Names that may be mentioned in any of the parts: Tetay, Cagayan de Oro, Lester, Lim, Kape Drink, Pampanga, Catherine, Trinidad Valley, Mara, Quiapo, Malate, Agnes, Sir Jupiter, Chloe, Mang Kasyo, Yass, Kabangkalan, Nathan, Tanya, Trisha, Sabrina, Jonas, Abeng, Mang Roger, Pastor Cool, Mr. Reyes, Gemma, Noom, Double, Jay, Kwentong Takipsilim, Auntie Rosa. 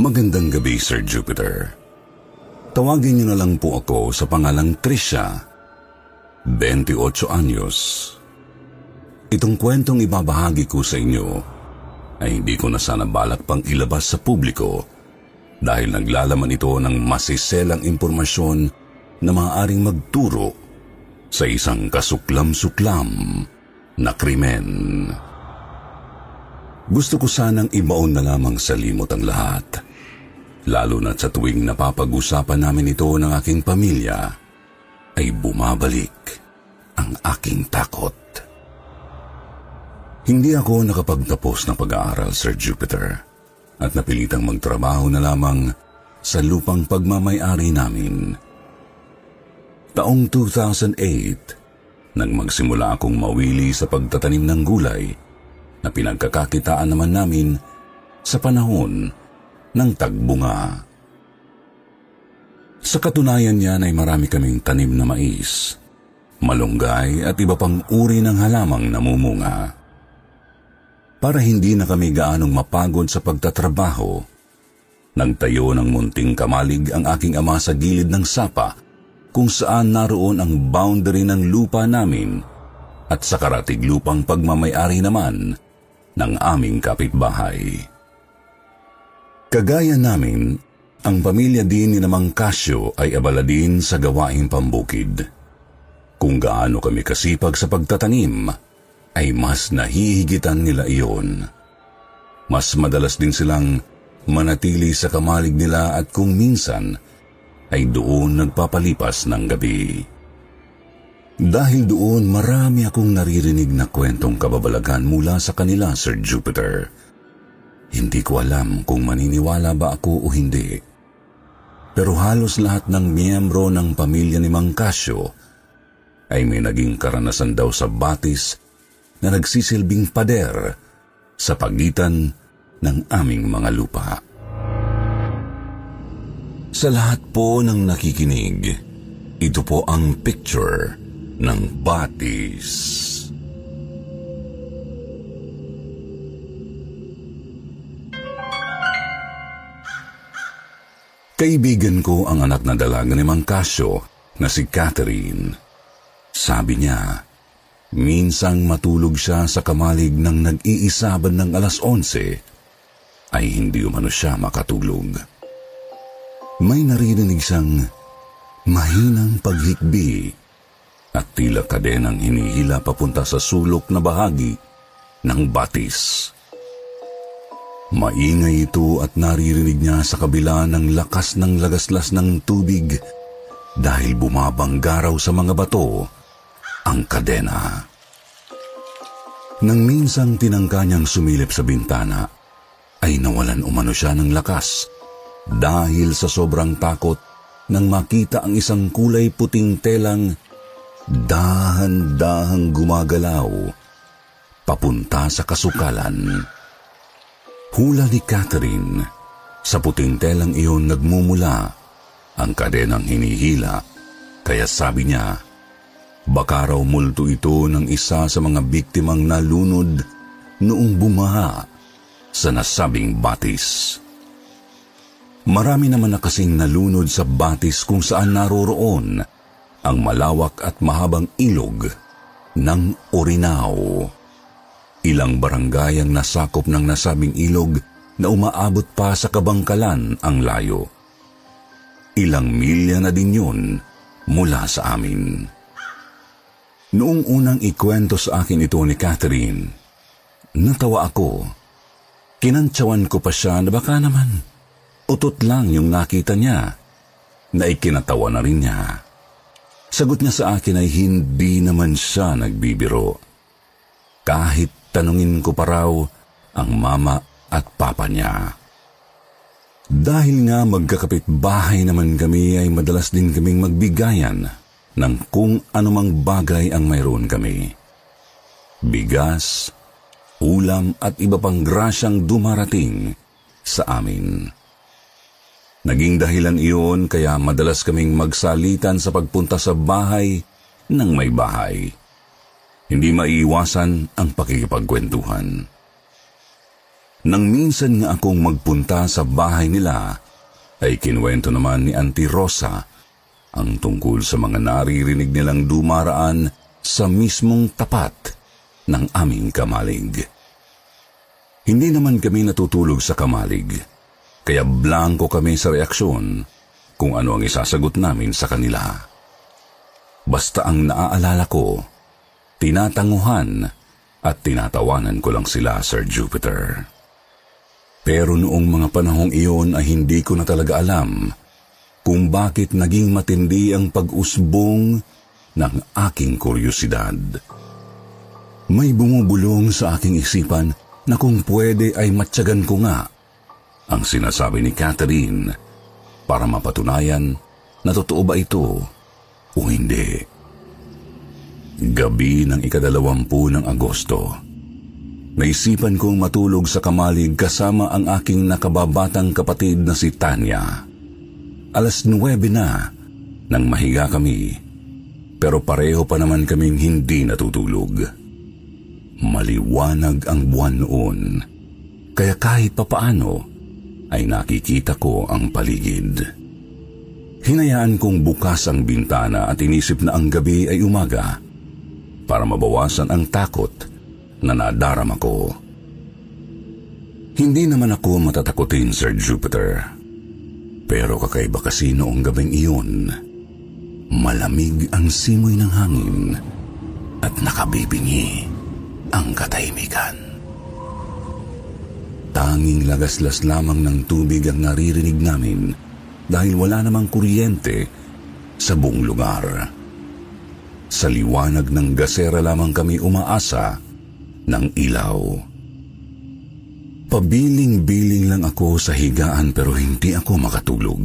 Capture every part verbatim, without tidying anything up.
Magandang gabi, Sir Jupiter. Tawagin niyo na lang po ako sa pangalang Trisha, twenty-eight anyos. Itong kwentong ibabahagi ko sa inyo ay hindi ko na sana balak pang ilabas sa publiko dahil naglalaman ito ng masiselang impormasyon na maaaring magturo sa isang kasuklam-suklam na krimen. Gusto ko sanang ibaon na lamang sa limot ang lahat. Lalo na sa tuwing napapag-usapan namin ito ng aking pamilya, ay bumabalik ang aking takot. Hindi ako nakapagtapos ng pag-aaral, Sir Jupiter, at napilitang magtrabaho na lamang sa lupang pagmamay-ari namin. Taong two thousand eight, nang magsimula akong mawili sa pagtatanim ng gulay na pinagkakakitaan naman namin sa panahon ng tagbunga. Sa katunayan niyan ay marami kaming tanim na mais, malunggay at iba pang uri ng halamang namumunga. Para hindi na kami gaanong mapagod sa pagtatrabaho, nagtayo ng munting kamalig ang aking ama sa gilid ng sapa kung saan naroon ang boundary ng lupa namin at sa karatig lupang pagmamayari naman ng aming kapitbahay. Kagaya namin, ang pamilya din ni Mang Kasyo ay abala din sa gawaing pambukid. Kung gaano kami kasipag sa pagtatanim, ay mas nahihigitan nila iyon. Mas madalas din silang manatili sa kamalig nila at kung minsan ay doon nagpapalipas ng gabi. Dahil doon, marami akong naririnig na kwentong kababalagan mula sa kanila, Sir Jupiter. Hindi ko alam kung maniniwala ba ako o hindi. Pero halos lahat ng miyembro ng pamilya ni Mang Kasyo ay may naging karanasan daw sa batis na nagsisilbing pader sa pagitan ng aming mga lupa. Sa lahat po ng nakikinig, ito po ang picture ng batis. Kaibigan ko ang anak na dalaga ni Mang Kasyo na si Catherine. Sabi niya, minsang matulog siya sa kamalig ng nag-iisaban ng alas eleven, ay hindi umano siya makatulog. May naririnig siyang mahinang paghikbi at tila kadenang hinihila papunta sa sulok na bahagi ng batis. Maingay ito at naririnig niya sa kabila ng lakas ng lagaslas ng tubig dahil bumabangga raw sa mga bato ang kadena. Nang minsang tinangka niyang sumilip sa bintana, ay nawalan umano siya ng lakas dahil sa sobrang takot nang makita ang isang kulay puting telang dahan-dahang gumagalaw papunta sa kasukalan. Hula ni Catherine, sa puting telang iyon nagmumula ang kadenang hinihila, kaya sabi niya, baka raw multo ito ng isa sa mga biktimang nalunod noong bumaha sa nasabing batis. Marami naman na kasing nalunod sa batis kung saan naroroon ang malawak at mahabang ilog ng Orinao. Ilang barangay ang nasakop ng nasabing ilog na umaabot pa sa Kabangkalan ang layo. Ilang milya na din yun mula sa amin. Noong unang ikwento sa akin ito ni Catherine, natawa ako. Kinantsawan ko pa siya na baka naman utot lang yung nakita niya na ikinatawa na rin niya. Sagot niya sa akin ay hindi naman siya nagbibiro. Kahit tanungin ko pa raw ang mama at papa niya. Dahil nga magkakapitbahay naman kami ay madalas din kaming magbigayan ng kung anumang bagay ang mayroon kami. Bigas, ulam at iba pang grasyang dumarating sa amin. Naging dahilan iyon kaya madalas kaming magsalitan sa pagpunta sa bahay ng may bahay. Hindi maiiwasan ang pakikipagkwentuhan. Nang minsan nga akong magpunta sa bahay nila, ay kinuwento naman ni Auntie Rosa ang tungkol sa mga naririnig nilang dumaraan sa mismong tapat ng aming kamalig. Hindi naman kami natutulog sa kamalig. Kaya blanko kami sa reaksyon kung ano ang isasagot namin sa kanila. Basta ang naaalala ko, tinatanguhan at tinatawanan ko lang sila, Sir Jupiter. Pero noong mga panahong iyon ay hindi ko na talaga alam kung bakit naging matindi ang pag-usbong ng aking kuryosidad. May bumubulong sa aking isipan na kung pwede ay matyagan ko nga ang sinasabi ni Catherine para mapatunayan na totoo ba ito o hindi. Gabi ng ikadalawampu ng Agosto, naisipan kong matulog sa kamalig kasama ang aking nakababatang kapatid na si Tanya. Alas nuwebe na nang mahiga kami, pero pareho pa naman kaming hindi natutulog. Maliwanag ang buwan noon, kaya kahit papaano ay nakikita ko ang paligid. Hinayaan kong bukas ang bintana at inisip na ang gabi ay umaga para mabawasan ang takot na nadarama ko. Hindi naman ako matatakotin, Sir Jupiter. Pero kakaiba kasi noong gabing iyon. Malamig ang simoy ng hangin at nakabibingi ang katahimikan. Tanging lagaslas lamang ng tubig ang naririnig namin dahil wala namang kuryente sa buong lugar. Sa liwanag ng gasera lamang kami umaasa ng ilaw. Pabiling-biling lang ako sa higaan pero hindi ako makatulog.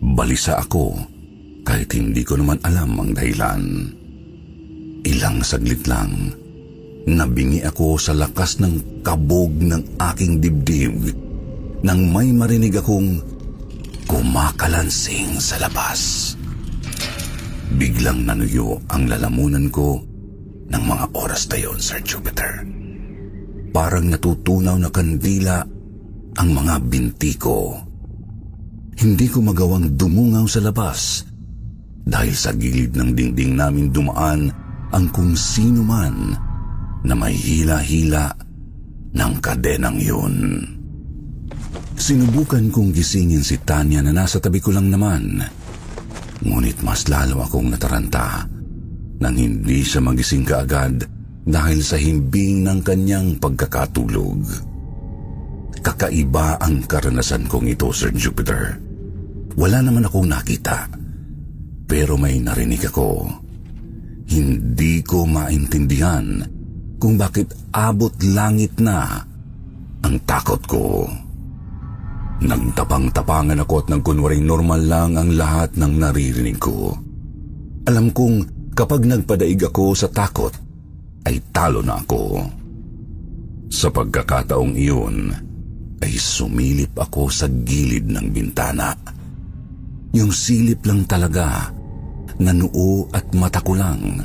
Balisa ako kahit hindi ko naman alam ang dahilan. Ilang saglit lang, nabingi ako sa lakas ng kabog ng aking dibdib nang may marinig akong kumakalansing sa labas. Biglang nanuyo ang lalamunan ko ng mga oras na yon, Sir Jupiter. Parang natutunaw na kandila ang mga binti ko. Hindi ko magawang dumungaw sa labas dahil sa gilid ng dingding namin dumaan ang kung sino man na may hila-hila ng kadenang yun. Sinubukan kong gisingin si Tanya na nasa tabi ko lang naman. Ngunit mas lalo akong nataranta nang hindi siya magising kaagad dahil sa himbing ng kanyang pagkakatulog. Kakaiba ang karanasan kong ito, Sir Jupiter. Wala naman akong nakita, pero may narinig ako. Hindi ko maintindihan kung bakit abot langit na ang takot ko. Nagtapang-tapangan ako at nagkunwaring normal lang ang lahat ng naririnig ko. Alam kong kapag nagpadaig ako sa takot, ay talo na ako. Sa pagkakataong iyon, ay sumilip ako sa gilid ng bintana. Yung silip lang talaga, na noo at mata ko lang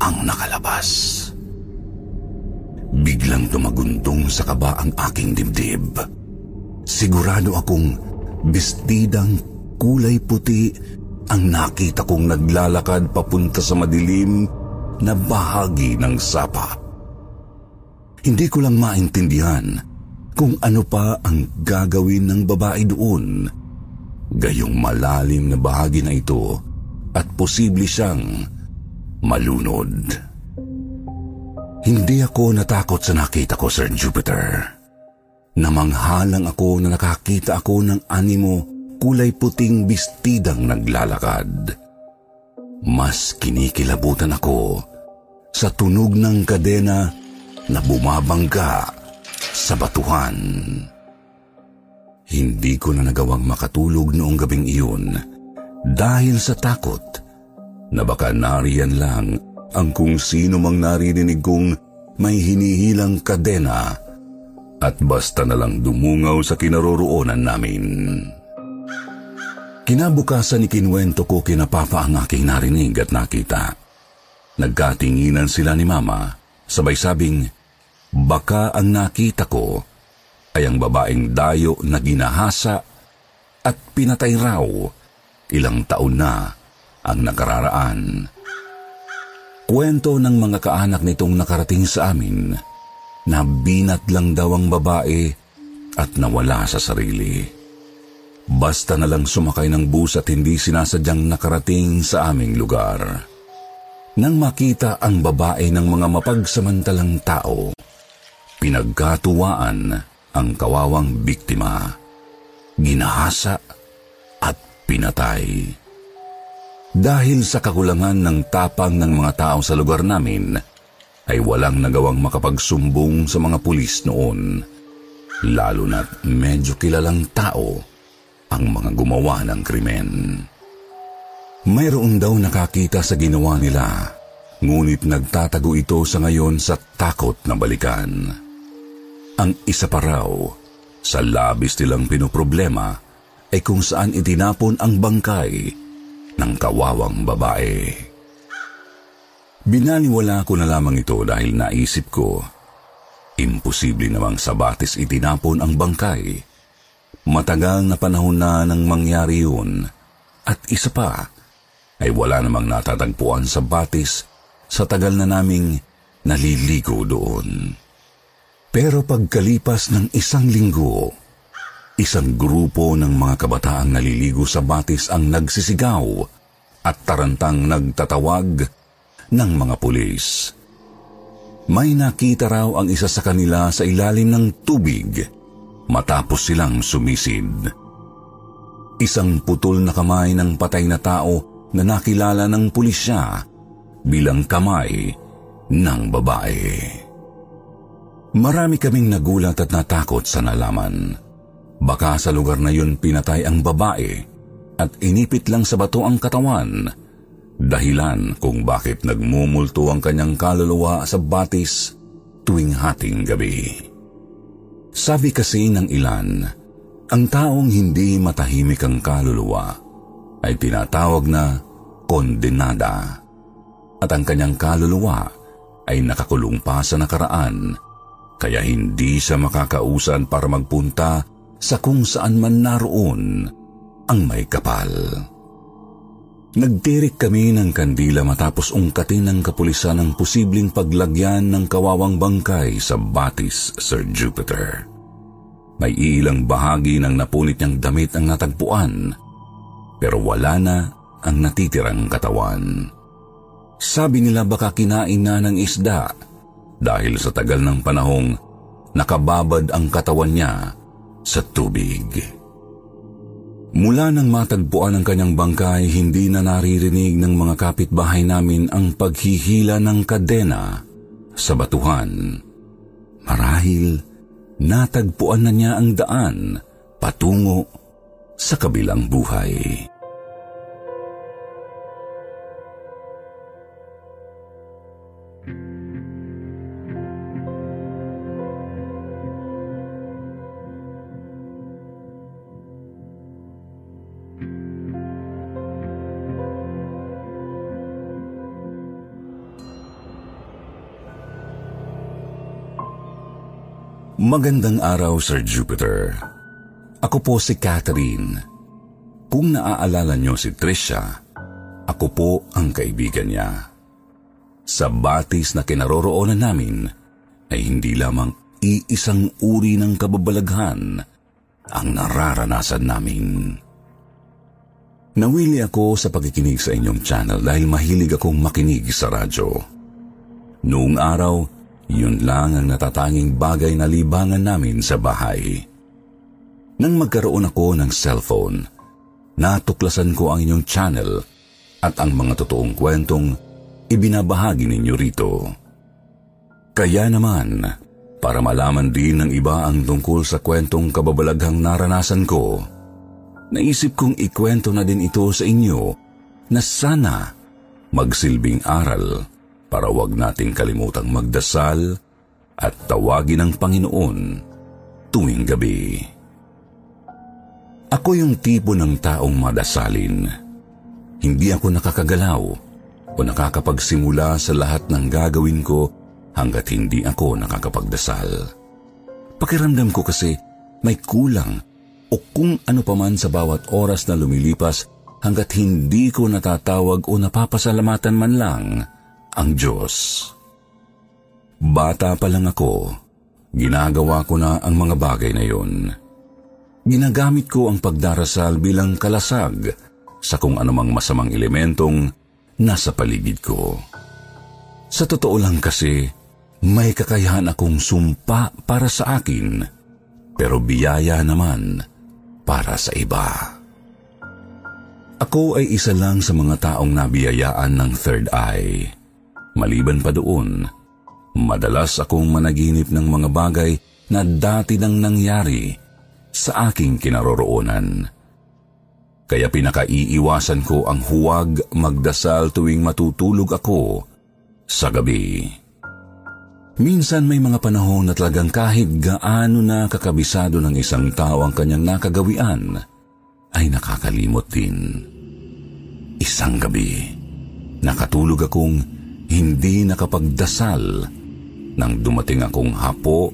ang nakalabas. Biglang tumagundong sa kaba ang aking dibdib. Sigurado akong bestidang kulay puti ang nakita kong naglalakad papunta sa madilim na bahagi ng sapa. Hindi ko lang maintindihan kung ano pa ang gagawin ng babae doon. Gayong malalim na bahagi na ito at posible siyang malunod. Hindi ako natakot sa nakita ko, Sir Jupiter. Namanghalang ako na nakakita ako ng animo kulay puting bistidang naglalakad. mas kinikilabutan ako sa tunog ng kadena na bumabangga sa batuhan. Hindi ko na nagawang makatulog noong gabing iyon dahil sa takot na baka nariyan lang ang kung sino mang naririnig kong may hinihilang kadena at basta na lang dumungaw sa kinaroroonan namin. Kinabukasan ikinwento ko kina Papa ang aking narinig at nakita. Nagkatinginan sila ni Mama, sabay sabing, baka ang nakita ko ay ang babaeng dayo na ginahasa at pinatay raw ilang taon na ang nakararaan. Kwento ng mga kaanak nitong nakarating sa amin na binat lang daw ang babae at nawala sa sarili. Basta na lang sumakay ng bus at hindi sinasadyang nakarating sa aming lugar. Nang makita ang babae ng mga mapagsamantalang tao, pinagkatuwaan ang kawawang biktima, ginahasa at pinatay. Dahil sa kakulangan ng tapang ng mga tao sa lugar namin, ay walang nagawang makapagsumbong sa mga pulis noon, lalo na't medyo kilalang tao ang mga gumawa ng krimen. Mayroon daw nakakita sa ginawa nila, ngunit nagtatago ito sa ngayon sa takot na balikan. Ang isa pa raw, sa labis nilang pinoproblema, ay kung saan itinapon ang bangkay ng kawawang babae. Binaliwala ko na lamang ito dahil naisip ko, imposible namang sa batis itinapon ang bangkay. Matagal na panahon na nang mangyari yun, at isa pa ay wala namang natatagpuan sa batis sa tagal na naming naliligo doon. Pero pagkalipas ng isang linggo, isang grupo ng mga kabataang naliligo sa batis ang nagsisigaw at tarantang nagtatawag ng mga pulis. May nakita raw ang isa sa kanila sa ilalim ng tubig matapos silang sumisid. Isang putol na kamay ng patay na tao na nakilala ng pulisya bilang kamay ng babae. Marami kaming nagulat at natakot sa nalaman. Baka sa lugar na yun pinatay ang babae at inipit lang sa bato ang katawan, dahilan kung bakit nagmumulto ang kanyang kaluluwa sa batis tuwing hating gabi. Sabi kasi ng ilan, ang taong hindi matahimik ang kaluluwa ay tinatawag na kondenada, at ang kanyang kaluluwa ay nakakulong pa sa nakaraan, kaya hindi siya makakausan para magpunta sa kung saan man naroon ang may kapal. Nagtirik kami ng kandila matapos ungkatin ng kapulisan ang posibleng paglagyan ng kawawang bangkay sa batis, Sir Jupiter. May ilang bahagi ng napunit niyang damit ang natagpuan, pero wala na ang natitirang katawan. Sabi nila baka kinain na ng isda dahil sa tagal ng panahong nakababad ang katawan niya sa tubig. Mula nang matagpuan ang kanyang bangkay, hindi na naririnig ng mga kapitbahay namin ang paghihila ng kadena sa batuhan. Marahil, natagpuan na niya ang daan patungo sa kabilang buhay. Magandang araw, Sir Jupiter. Ako po si Catherine. Kung naaalala niyo si Trisha, ako po ang kaibigan niya. Sa batis na kinaroroonan namin ay hindi lamang iisang uri ng kababalaghan ang nararanasan namin. Nawili ako sa pagkikinig sa inyong channel dahil mahilig akong makinig sa radyo. Noong araw, yun lang ang natatanging bagay na libangan namin sa bahay. Nang magkaroon ako ng cellphone, natuklasan ko ang inyong channel at ang mga totoong kwentong ibinabahagi ninyo rito. Kaya naman, para malaman din ng iba ang tungkol sa kwentong kababalaghang naranasan ko, naisip kong ikwento na din ito sa inyo na sana magsilbing aral para wag nating kalimutang magdasal at tawagin ang Panginoon tuwing gabi. Ako yung tipo ng taong madasalin. Hindi ako nakakagalaw o nakakapagsimula sa lahat ng gagawin ko hanggat hindi ako nakakapagdasal. Pakiramdam ko kasi may kulang o kung ano paman sa bawat oras na lumilipas hanggat hindi ko natatawag o napapasalamatan man lang ang Diyos. Bata pa lang ako, ginagawa ko na ang mga bagay na yon. Ginagamit ko ang pagdarasal bilang kalasag sa kung anumang masamang elementong nasa paligid ko. Sa totoo lang kasi, may kakayahan akong sumpa para sa akin, pero biyaya naman para sa iba. Ako ay isa lang sa mga taong nabiyayaan ng third eye. Maliban pa doon, madalas akong managinip ng mga bagay na dati nang nangyari sa aking kinaroroonan. Kaya pinakaiiwasan ko ang huwag magdasal tuwing matutulog ako sa gabi. Minsan may mga panahon na talagang kahit gaano na kakabisado ng isang tao ang kanyang nakagawian, ay nakakalimot din. Isang gabi, nakatulog akong hindi nakapagdasal nang dumating akong hapo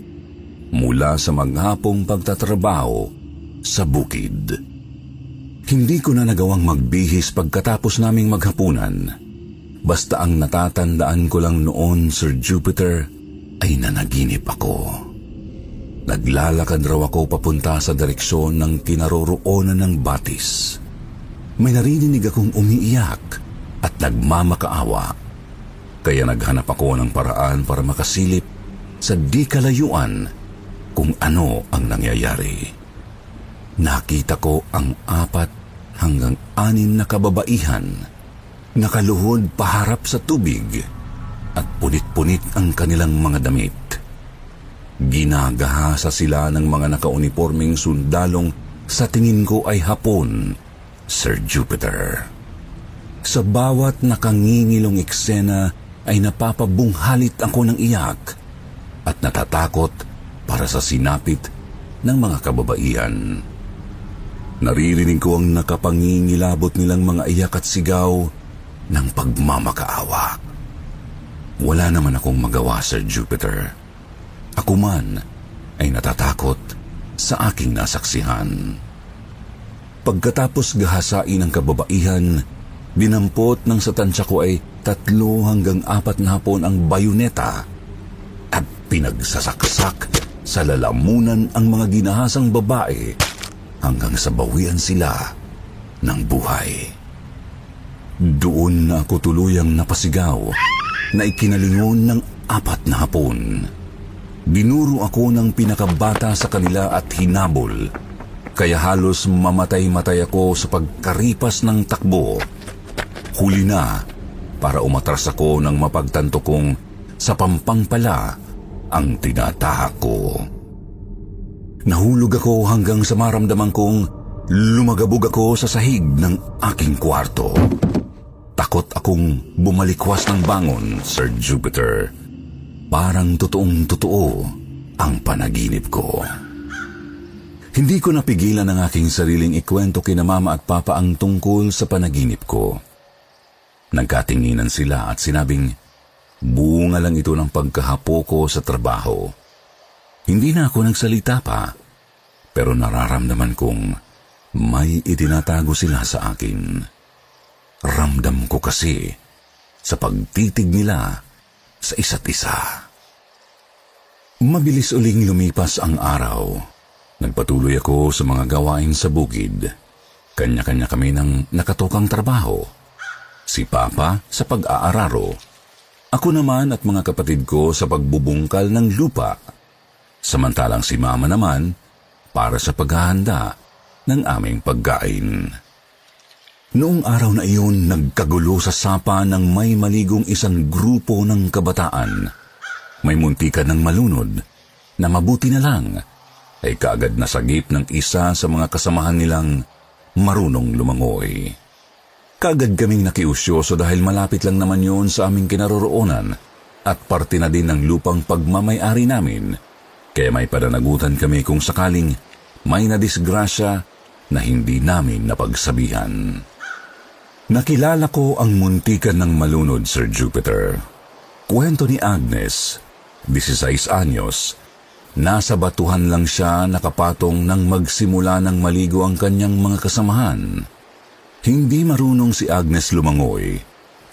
mula sa maghapong pagtatrabaho sa bukid. Hindi ko na nagawang magbihis pagkatapos naming maghapunan. Basta ang natatandaan ko lang noon, Sir Jupiter, ay nanaginip ako. Naglalakad raw ako papunta sa direksyon ng kinaroroonan ng batis. May narinig akong umiiyak at nagmamakaawa. Kaya naghanap ako ng paraan para makasilip sa di kalayuan kung ano ang nangyayari. Nakita ko ang apat hanggang anim na kababaihan nakaluhod paharap sa tubig at punit-punit ang kanilang mga damit. Ginagahasa sila ng mga nakauniforming sundalong sa tingin ko ay Hapon, Sir Jupiter. Sa bawat nakangingilong eksena ay napapabunghalit ako ng iyak at natatakot para sa sinapit ng mga kababaihan. Naririnig ko ang nakapangingilabot nilang mga iyak at sigaw ng pagmamakaawa. Wala naman akong magawa, Sir Jupiter. Ako man ay natatakot sa aking nasaksihan. Pagkatapos gahasain ang kababaihan, dinampot ng sa tansya ko ay tatlo hanggang apat na hapon ang bayoneta at pinagsasaksak sa lalamunan ang mga ginahasang babae hanggang sa bawian sila ng buhay. Doon na ako tuluyang napasigaw na ikinalingon ng apat na hapon. Binuro ako ng pinakabata sa kanila at hinabol, kaya halos mamatay-matay ako sa pagkaripas ng takbo. Huli na para umatras ako ng mapagtanto kong sa pampang pala ang tinatahak ko. Nahulog ako hanggang sa maramdaman kong lumagabog ako sa sahig ng aking kwarto. Takot akong bumalikwas ng bangon, Sir Jupiter. Parang totoong-totoo ang panaginip ko. Hindi ko napigilan ang aking sariling ikwento kina Mama at Papa ang tungkol sa panaginip ko. Nagkatinginan sila at sinabing, bunga lang ito ng pagkahapo ko sa trabaho. Hindi na ako nagsalita pa, pero nararamdaman kong may itinatago sila sa akin. Ramdam ko kasi sa pagtitig nila sa isa't isa. Mabilis uling lumipas ang araw. Nagpatuloy ako sa mga gawain sa bukid. Kanya-kanya kami ng nakatokang trabaho. Si Papa sa pag-aararo. Ako naman at mga kapatid ko sa pagbubungkal ng lupa. Samantalang si Mama naman para sa paghahanda ng aming pagkain. Noong araw na iyon, nagkagulo sa sapa ng may maligong isang grupo ng kabataan. May muntikan ng malunod na mabuti na lang ay kaagad nasagip ng isa sa mga kasamahan nilang marunong lumangoy. Kaagad kaming nakiusyoso dahil malapit lang naman yon sa aming kinaroroonan at parte na din ng lupang pagmamayari namin, kaya may pananagutan kami kung sakaling may nadisgrasya na hindi namin napagsabihan. Nakilala ko ang muntikan ng malunod, Sir Jupiter. Kwento ni Agnes, labinsampung anyos, nasa batuhan lang siya nakapatong nang magsimula ng maligo ang kanyang mga kasamahan. Hindi marunong si Agnes lumangoy,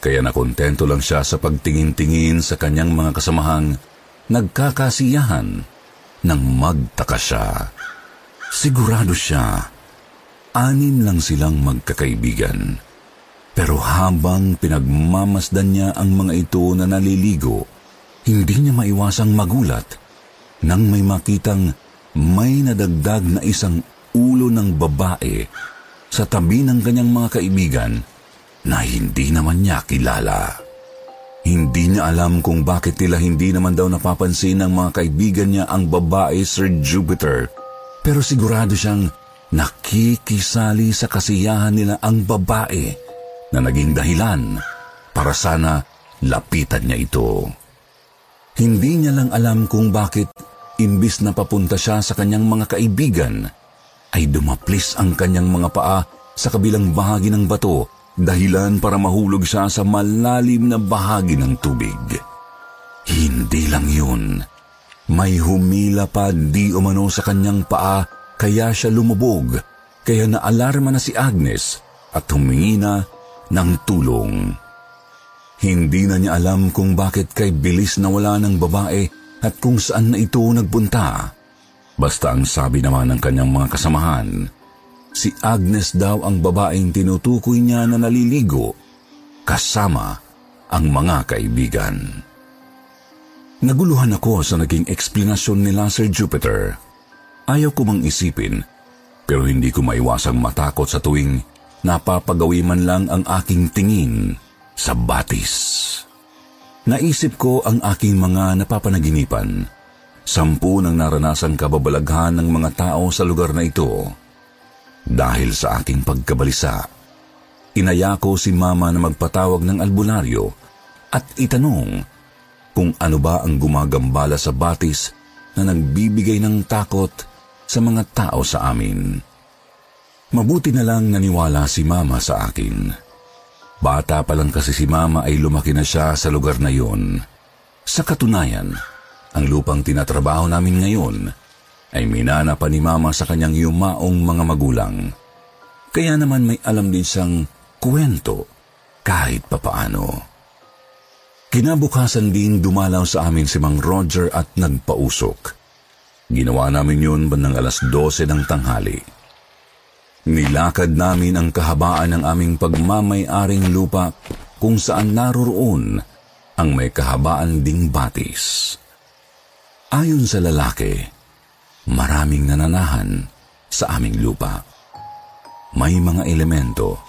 kaya nakontento lang siya sa pagtingin-tingin sa kanyang mga kasamahang nagkakasiyahan nang magtaka siya. Sigurado siya, anim lang silang magkakaibigan. Pero habang pinagmamasdan niya ang mga ito na naliligo, hindi niya maiwasang magulat nang may makitang may nadagdag na isang ulo ng babae sa tabi ng kanyang mga kaibigan na hindi naman niya kilala. Hindi niya alam kung bakit tila hindi naman daw napapansin ng mga kaibigan niya ang babae, Sir Jupiter, pero sigurado siyang nakikisali sa kasiyahan nila ang babae na naging dahilan para sana lapitan niya ito. Hindi niya lang alam kung bakit imbis na papunta siya sa kanyang mga kaibigan, ay dumaplis ang kanyang mga paa sa kabilang bahagi ng bato, dahilan para mahulog siya sa malalim na bahagi ng tubig. Hindi lang yun. May humila pa di umano sa kanyang paa kaya siya lumubog, kaya naalarma na si Agnes at humingi na ng tulong. Hindi na niya alam kung bakit kay bilis na wala ng babae at kung saan na ito nagpunta. Basta ang sabi naman ng kanyang mga kasamahan, si Agnes daw ang babaeng tinutukoy niya na naliligo kasama ang mga kaibigan. Naguluhan ako sa naging eksplanasyon nila, Sir Jupiter. Ayaw ko mang isipin, pero hindi ko maiwasang matakot sa tuwing napapagawi man lang ang aking tingin sa batis. Naisip ko ang aking mga napapanaginipan. Sampu ng naranasan kababalaghan ng mga tao sa lugar na ito. Dahil sa aking pagkabalisa, inaya ko si Mama na magpatawag ng albularyo at itanong kung ano ba ang gumagambala sa batis na nagbibigay ng takot sa mga tao sa amin. Mabuti na lang naniwala si Mama sa akin. Bata pa lang kasi si Mama ay lumaki na siya sa lugar na yon. Sa katunayan, ang lupang tinatrabaho namin ngayon ay minana pa ni Mama sa kanyang yumaong mga magulang. Kaya naman may alam din siyang kwento kahit papaano. Kinabukasan din dumalaw sa amin si Mang Roger at nagpausok. Ginawa namin yun bandang alas dose ng tanghali. Nilakad namin ang kahabaan ng aming pagmamay-aring lupa kung saan naroroon ang may kahabaan ding batis. Ayon sa lalaki, maraming nananahan sa aming lupa. May mga elemento,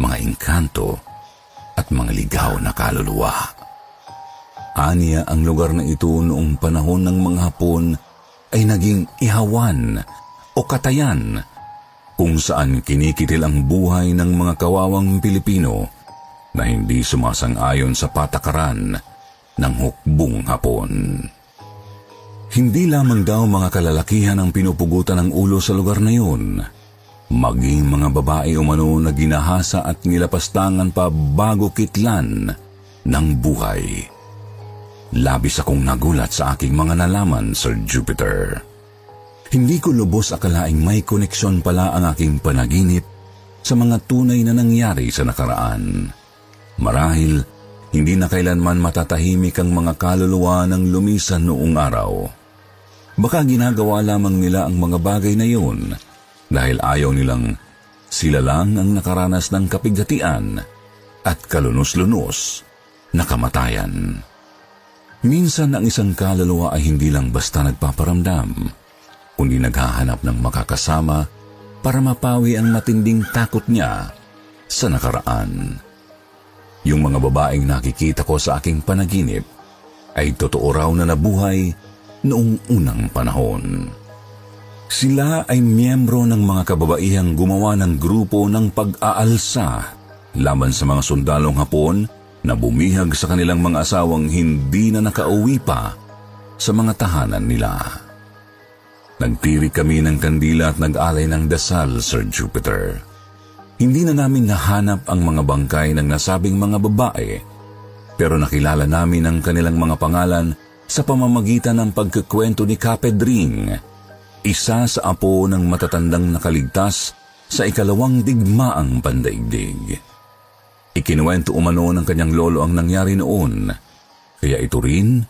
mga engkanto, at mga ligaw na kaluluwa. Aniya ang lugar na ito noong panahon ng mga Hapon ay naging ihawan o katayan kung saan kinikitil ang buhay ng mga kawawang Pilipino na hindi sumasang-ayon sa patakaran ng hukbong Hapon. Hindi lamang daw mga kalalakihan ang pinupugutan ng ulo sa lugar na yun, maging mga babae umano na ginahasa at nilapastangan pa bago kitlan ng buhay. Labis akong nagulat sa aking mga nalaman, Sir Jupiter. Hindi ko lubos akalaing may koneksyon pala ang aking panaginip sa mga tunay na nangyari sa nakaraan. Marahil, hindi na kailanman matatahimik ang mga kaluluwa ng lumisan noong araw. Baka ginagawa lamang nila ang mga bagay na yun dahil ayaw nilang sila lang ang nakaranas ng kapighatian at kalunos-lunos na kamatayan. Minsan ang isang kaluluwa ay hindi lang basta nagpaparamdam, kundi naghahanap ng makakasama para mapawi ang matinding takot niya sa nakaraan. Yung mga babaeng nakikita ko sa aking panaginip ay totoo raw na nabuhay noong unang panahon. Sila ay miyembro ng mga kababaihang gumawa ng grupo ng pag-aalsa laban sa mga sundalong Hapon na bumihag sa kanilang mga asawang hindi na nakauwi pa sa mga tahanan nila. Nagtirik kami ng kandila at nag-alay ng dasal, Sir Jupiter. Hindi na namin nahanap ang mga bangkay ng nasabing mga babae, pero nakilala namin ang kanilang mga pangalan sa pamamagitan ng pagkukwento ni Kape Drink, isa sa apo ng matatandang nakaligtas sa ikalawang digmaang pandaigdig. Ikinuwento umano ng kanyang lolo ang nangyari noon, kaya ito rin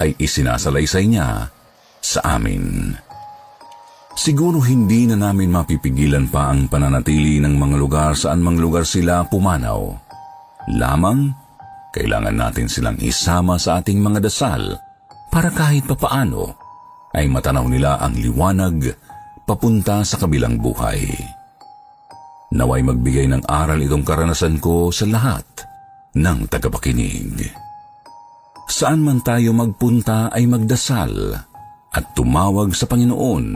ay isinasalaysay niya sa amin. Siguro hindi na namin mapipigilan pa ang pananatili ng mga lugar saan mang lugar sila pumanaw. Lamang, kailangan natin silang isama sa ating mga dasal para kahit papaano ay matanaw nila ang liwanag papunta sa kabilang buhay. Naway magbigay ng aral itong karanasan ko sa lahat ng tagapakinig. Saan man tayo magpunta ay magdasal at tumawag sa Panginoon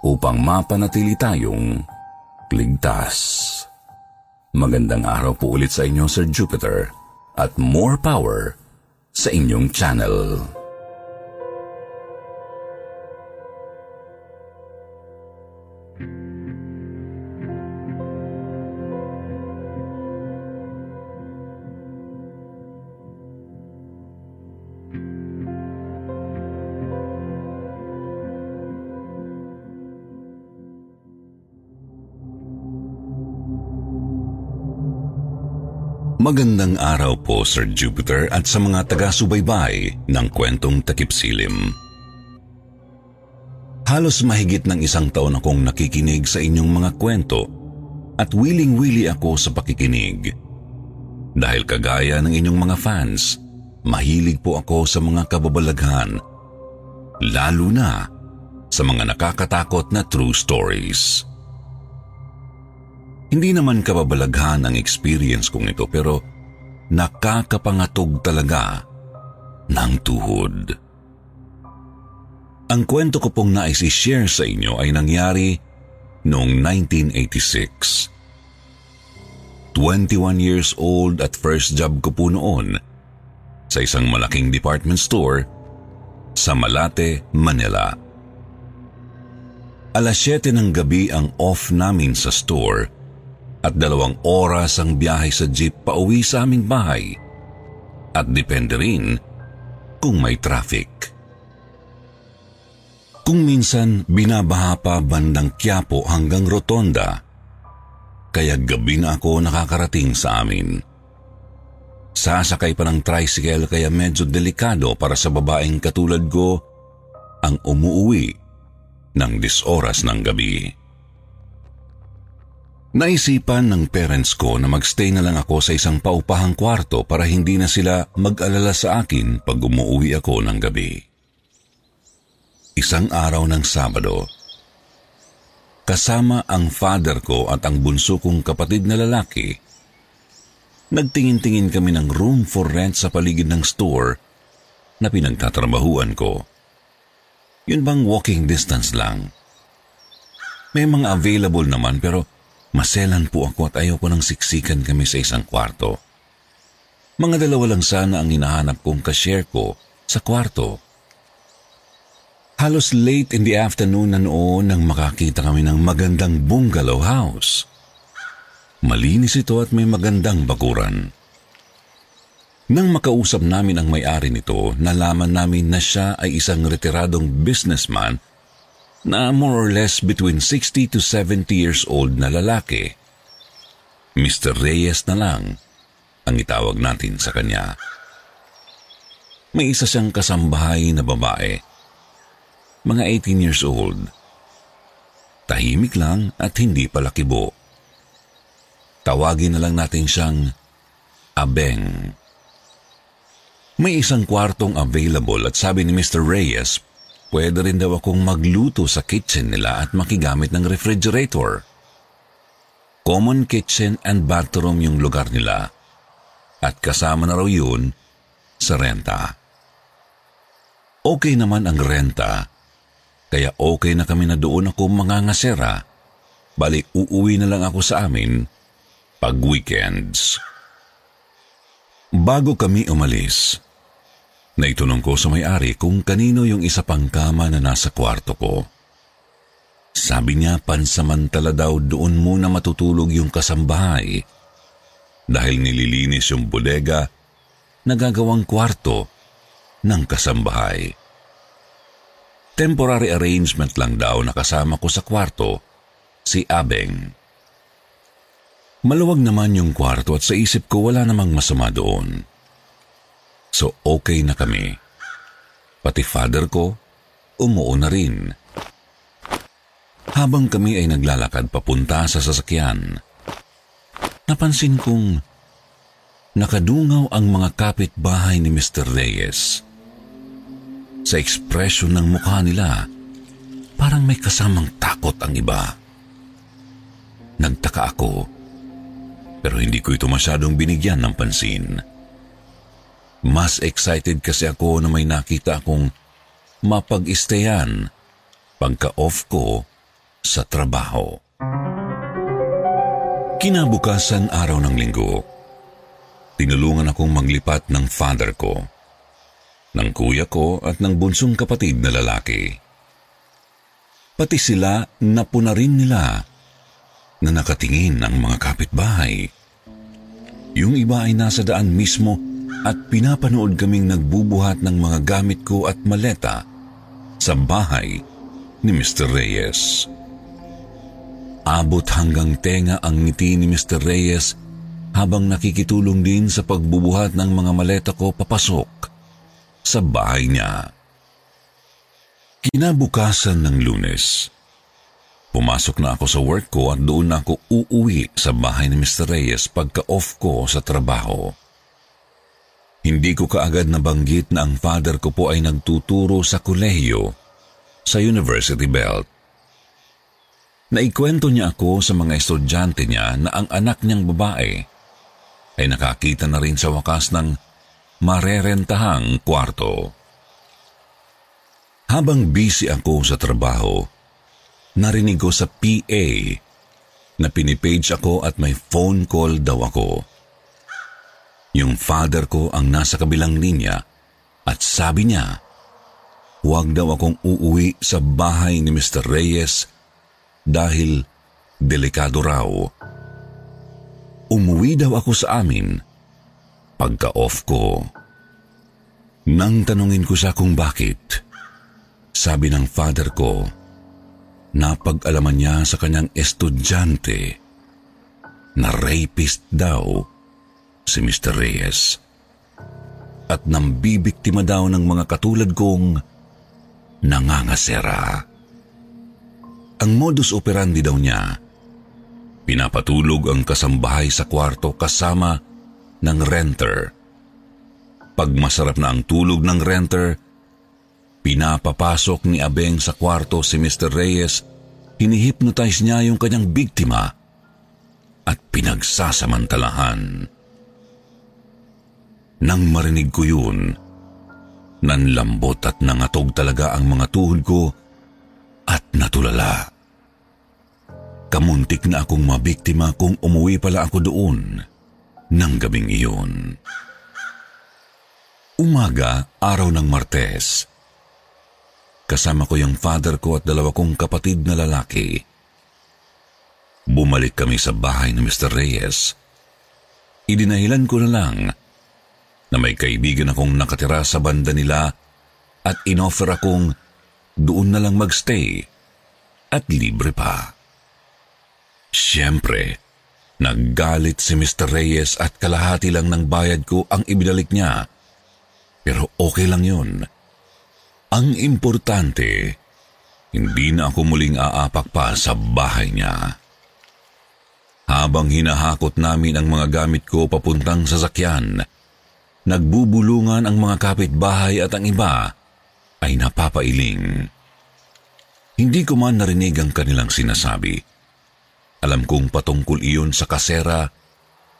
upang mapanatili tayong ligtas. Magandang araw po ulit sa inyo, Sir Jupiter, at more power sa inyong channel. Magandang araw po, Sir Jupiter, at sa mga taga-subaybay ng Kwentong Takipsilim. Halos mahigit ng isang taon akong nakikinig sa inyong mga kwento at wiling-wili ako sa pakikinig. Dahil kagaya ng inyong mga fans, mahilig po ako sa mga kababalaghan, lalo na sa mga nakakatakot na true stories. Hindi naman kababalaghan ang experience kong ito, pero nakakapangatog talaga ng tuhod. Ang kwento ko pong nais i-share sa inyo ay nangyari noong nineteen eighty-six. twenty-one years old at first job ko po noon sa isang malaking department store sa Malate, Manila. alas siyete ng gabi ang off namin sa store at dalawang oras ang biyahe sa jeep pauwi sa aming bahay at depende rin kung may traffic. Kung minsan binabaha pa bandang Quiapo hanggang Rotonda, kaya gabi na ako nakakarating sa amin. Sasakay pa ng tricycle kaya medyo delikado para sa babaeng katulad ko ang umuwi ng disoras ng gabi. Naisipan ng parents ko na magstay na lang ako sa isang paupahang kwarto para hindi na sila mag-alala sa akin pag umuwi ako ng gabi. Isang araw ng Sabado, kasama ang father ko at ang bunso kong kapatid na lalaki, nagtingin-tingin kami ng room for rent sa paligid ng store na pinagtatrabahuan ko. Yun bang walking distance lang? May mga available naman pero maselan po ako at ayoko nang siksikan kami sa isang kwarto. Mga dalawa lang sana ang hinahanap kong cashier ko sa kwarto. Halos late in the afternoon na noon nang makakita kami ng magandang bungalow house. Malinis ito at may magandang bakuran. Nang makausap namin ang may-ari nito, nalaman namin na siya ay isang retiradong businessman na more or less between sixty to seventy years old na lalaki. Mister Reyes na lang ang itawag natin sa kanya. May isa siyang kasambahay na babae, mga eighteen years old. Tahimik lang at hindi palakibo. Tawagin na lang natin siyang Abeng. May isang kwartong available at sabi ni Mister Reyes, pwede rin daw akong magluto sa kitchen nila at makigamit ng refrigerator. Common kitchen and bathroom yung lugar nila at kasama na raw yun sa renta. Okay naman ang renta, kaya okay na kami na doon ako mangangasera. Balik uuwi na lang ako sa amin pag weekends. Bago kami umalis, naitunong ko sa may-ari kung kanino yung isa pang kama na nasa kwarto ko. Sabi niya pansamantala daw doon muna matutulog yung kasambahay dahil nililinis yung bodega na gagawang kwarto ng kasambahay. Temporary arrangement lang daw na kasama ko sa kwarto si Abeng. Maluwag naman yung kwarto at sa isip ko wala namang masama doon. So okay na kami. Pati father ko, umuo na rin. Habang kami ay naglalakad papunta sa sasakyan, napansin kong nakadungaw ang mga kapitbahay ni Mister Reyes. Sa ekspresyon ng mukha nila, parang may kasamang takot ang iba. Nagtaka ako, pero hindi ko ito masyadong binigyan ng pansin. Mas excited kasi ako na may nakita akong mapag-istayan pagka-off ko sa trabaho. Kinabukasan araw ng linggo, tinulungan akong maglipat ng father ko, ng kuya ko at ng bunsong kapatid na lalaki. Pati sila napuna rin nila na nakatingin ang mga kapitbahay. Yung iba ay nasa daan mismo at pinapanood kaming nagbubuhat ng mga gamit ko at maleta sa bahay ni Mister Reyes. Abot hanggang tenga ang ngiti ni Mister Reyes habang nakikitulong din sa pagbubuhat ng mga maleta ko papasok sa bahay niya. Kinabukasan ng Lunes, pumasok na ako sa work ko at doon na ako uuwi sa bahay ni Mister Reyes pagka-off ko sa trabaho. Hindi ko kaagad nabanggit na ang father ko po ay nagtuturo sa kolehiyo sa University Belt. Naikwento niya ako sa mga estudyante niya na ang anak niyang babae ay nakakita na rin sa wakas ng marerentahang kwarto. Habang busy ako sa trabaho, narinig ko sa P A na pinipage ako at may phone call daw ako. Yung father ko ang nasa kabilang linya at sabi niya, huwag daw akong uuwi sa bahay ni Mister Reyes dahil delikado raw. Umuwi daw ako sa amin pagka-off ko. Nang tanungin ko siya kung bakit, sabi ng father ko, napag-alaman niya sa kanyang estudyante na rapist daw si Mister Reyes at nambibiktima daw ng mga katulad kong nangangasera. Ang modus operandi daw niya, pinapatulog ang kasambahay sa kwarto kasama ng renter. Pag masarap na ang tulog ng renter, pinapapasok ni Abeng sa kwarto si Mister Reyes, hinihipnotize niya yung kanyang biktima at pinagsasamantalahan. Nang marinig ko yun, nanlambot at nangatog talaga ang mga tuhod ko at natulala. Kamuntik na akong mabiktima kung umuwi pala ako doon ng gabing iyon. Umaga, araw ng Martes. Kasama ko yung father ko at dalawa kong kapatid na lalaki. Bumalik kami sa bahay ni Mister Reyes. Idinahilan ko na lang na may kaibigan akong nakatira sa banda nila at inoffer akong doon na lang magstay at libre pa. Siyempre, naggalit si Mister Reyes at kalahati lang ng bayad ko ang ibinalik niya. Pero okay lang yun. Ang importante, hindi na ako muling aapak pa sa bahay niya. Habang hinahakot namin ang mga gamit ko papuntang sasakyan, nagbubulungan ang mga kapitbahay at ang iba ay napapailing. Hindi ko man narinig ang kanilang sinasabi, Alam kong patungkol iyon sa kasera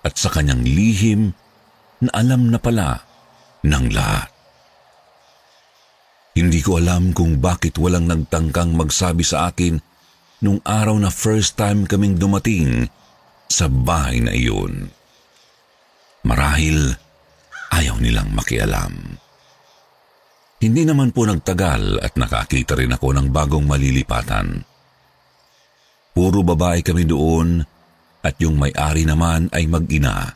at sa kanyang lihim na alam na pala ng lahat. Hindi ko alam kung bakit walang nagtangkang magsabi sa akin nung araw na first time kaming dumating sa bahay na iyon. Marahil ayaw nilang makialam. Hindi naman po nagtagal at nakakita rin ako ng bagong malilipatan. Puro babae kami doon at yung may-ari naman ay mag-ina.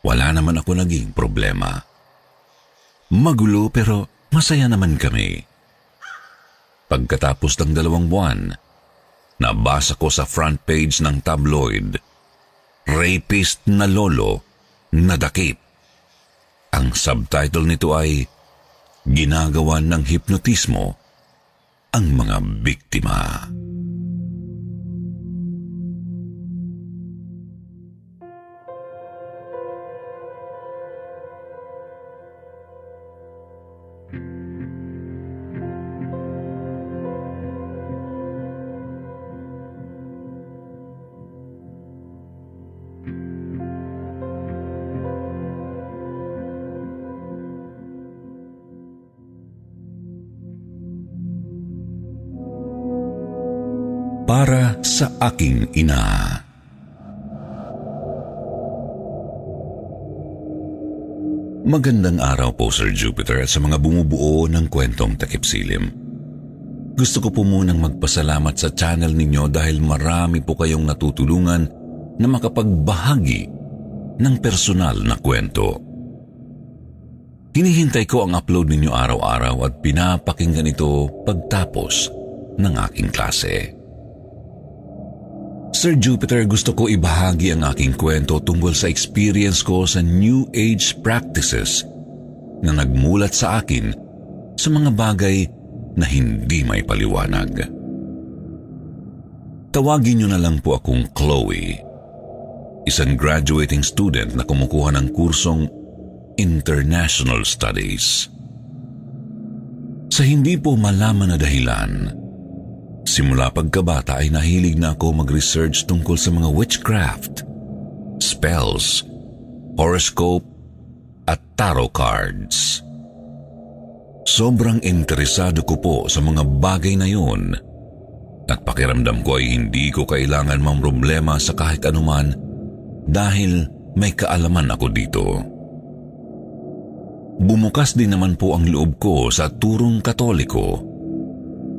Wala naman ako naging problema. Magulo pero masaya naman kami. Pagkatapos ng dalawang buwan, nabasa ko sa front page ng tabloid, "Rapist na lolo nadakip." Ang subtitle nito ay "Ginagawan ng hipnotismo ang mga biktima." Para sa aking ina. Magandang araw po, Sir Jupiter, at sa mga bumubuo ng Kwentong Takipsilim. Gusto ko po munang magpasalamat sa channel ninyo dahil marami po kayong natutulungan na makapagbahagi ng personal na kwento. Hinihintay ko ang upload ninyo araw-araw at pinapakinggan ito pagtapos ng aking klase. Sir Jupiter, gusto ko ibahagi ang aking kwento tungkol sa experience ko sa New Age practices na nagmulat sa akin sa mga bagay na hindi may paliwanag. Tawagin niyo na lang po akong Chloe, isang graduating student na kumukuha ng kursong International Studies. Sa hindi po malaman na dahilan, simula pagkabata ay nahilig na ako mag-research tungkol sa mga witchcraft, spells, horoscope, at tarot cards. Sobrang interesado ko po sa mga bagay na yun at pakiramdam ko ay hindi ko kailangan mamroblema sa kahit anuman dahil may kaalaman ako dito. Bumukas din naman po ang loob ko sa turong Katoliko.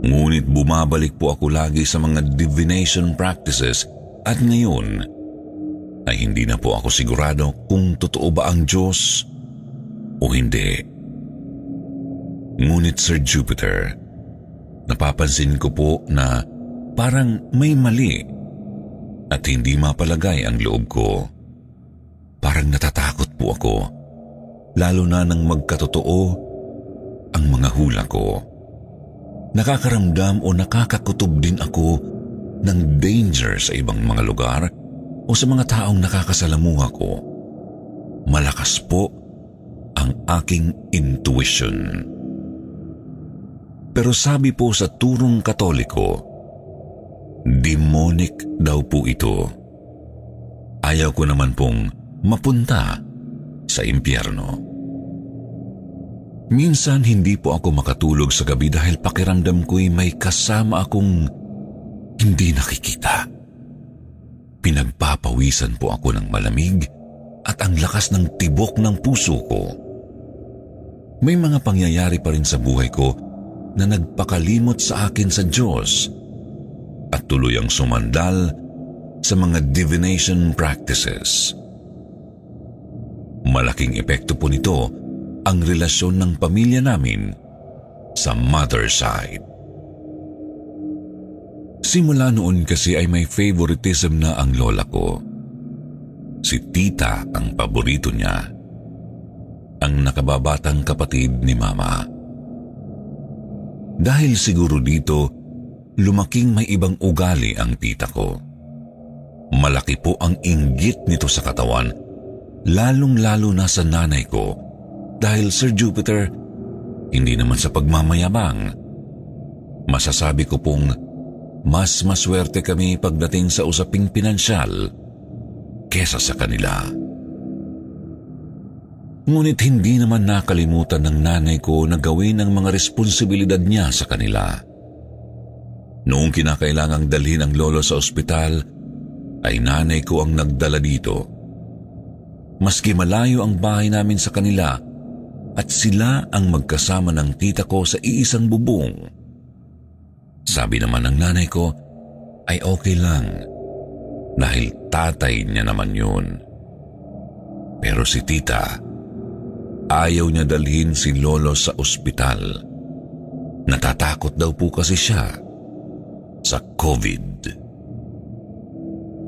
Ngunit bumabalik po ako lagi sa mga divination practices at ngayon ay hindi na po ako sigurado kung totoo ba ang Diyos o hindi. Ngunit Sir Jupiter, napapansin ko po na parang may mali at hindi mapalagay ang loob ko. Parang natatakot po ako, lalo na nang magkatotoo ang mga hula ko. Nakakaramdam o nakakakutob din ako ng danger sa ibang mga lugar o sa mga taong nakakasalamuha ko. Malakas po ang aking intuition. Pero sabi po sa turong Katoliko, demonic daw po ito. Ayaw ko naman pong mapunta sa impyerno. Minsan hindi po ako makatulog sa gabi dahil pakiramdam ko'y may kasama akong hindi nakikita. Pinagpapawisan po ako ng malamig at ang lakas ng tibok ng puso ko. May mga pangyayari pa rin sa buhay ko na nagpakalimot sa akin sa Diyos at tuluyang sumandal sa mga divination practices. Malaking epekto po nito ang relasyon ng pamilya namin sa mother side. Simula noon kasi ay may favoritism na ang lola ko. Si tita ang paborito niya, ang nakababatang kapatid ni mama. Dahil siguro dito, lumaking may ibang ugali ang tita ko. Malaki po ang inggit nito sa katawan, lalong-lalo na sa nanay ko. Dahil Sir Jupiter, hindi naman sa pagmamayabang, masasabi ko pong mas maswerte kami pagdating sa usaping pinansyal kesa sa kanila. Ngunit hindi naman nakalimutan ng nanay ko na gawin ang mga responsibilidad niya sa kanila. Noong kinakailangang dalhin ang lolo sa ospital, ay nanay ko ang nagdala dito. Maski malayo ang bahay namin sa kanila, at sila ang magkasama ng tita ko sa iisang bubong. Sabi naman ng nanay ko, ay okay lang, dahil tatay niya naman yun. Pero si tita, ayaw niya dalhin si lolo sa ospital. Natatakot daw po kasi siya sa COVID.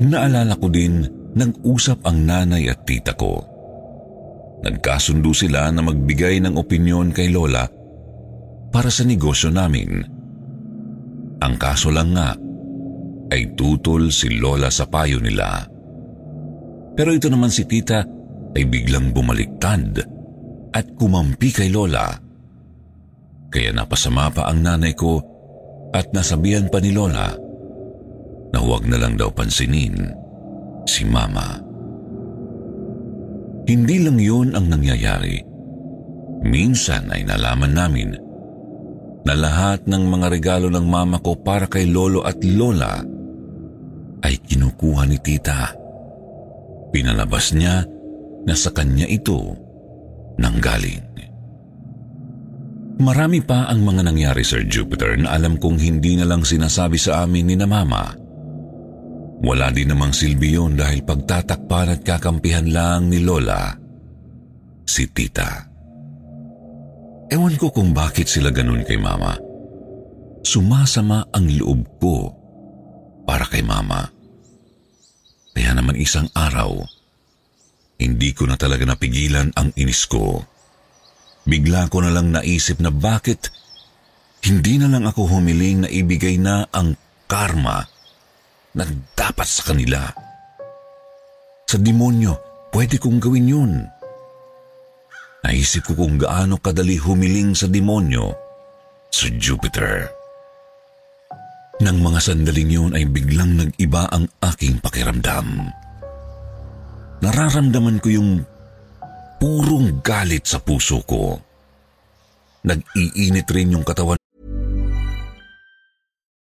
Naalala ko din, nag-usap ang nanay at tita ko. Nagkasundo sila na magbigay ng opinyon kay lola para sa negosyo namin. Ang kaso lang nga ay tutol si lola sa payo nila. Pero ito naman si tita ay biglang bumaliktad at kumampi kay lola. Kaya napasama pa ang nanay ko at nasabihan pa ni lola na huwag na lang daw pansinin si Mama. Hindi lang yun ang nangyayari. Minsan ay nalaman namin na lahat ng mga regalo ng Mama ko para kay Lolo at Lola ay kinukuha ni Tita. Pinalabas niya na sa kanya ito nanggaling. Marami pa ang mga nangyari, Sir Jupiter, na alam kong hindi na lang sinasabi sa amin ni na Mama. Wala din namang silbi yun dahil pagtatakpan at kakampihan lang ni Lola, si Tita. Ewan ko kung bakit sila ganun kay Mama. Sumasama ang loob ko para kay Mama. Kaya naman isang araw, hindi ko na talaga napigilan ang inis ko. Bigla ko na lang naisip na bakit hindi na lang ako humiling na ibigay na ang karma na dapat sa kanila. Sa demonyo, pwede kong gawin yun. Naisip ko kung gaano kadali humiling sa demonyo, Sir Jupiter. Nang mga sandaling yun ay biglang nag-iba ang aking pakiramdam. Nararamdaman ko yung purong galit sa puso ko. Nag-iinit rin yung katawan.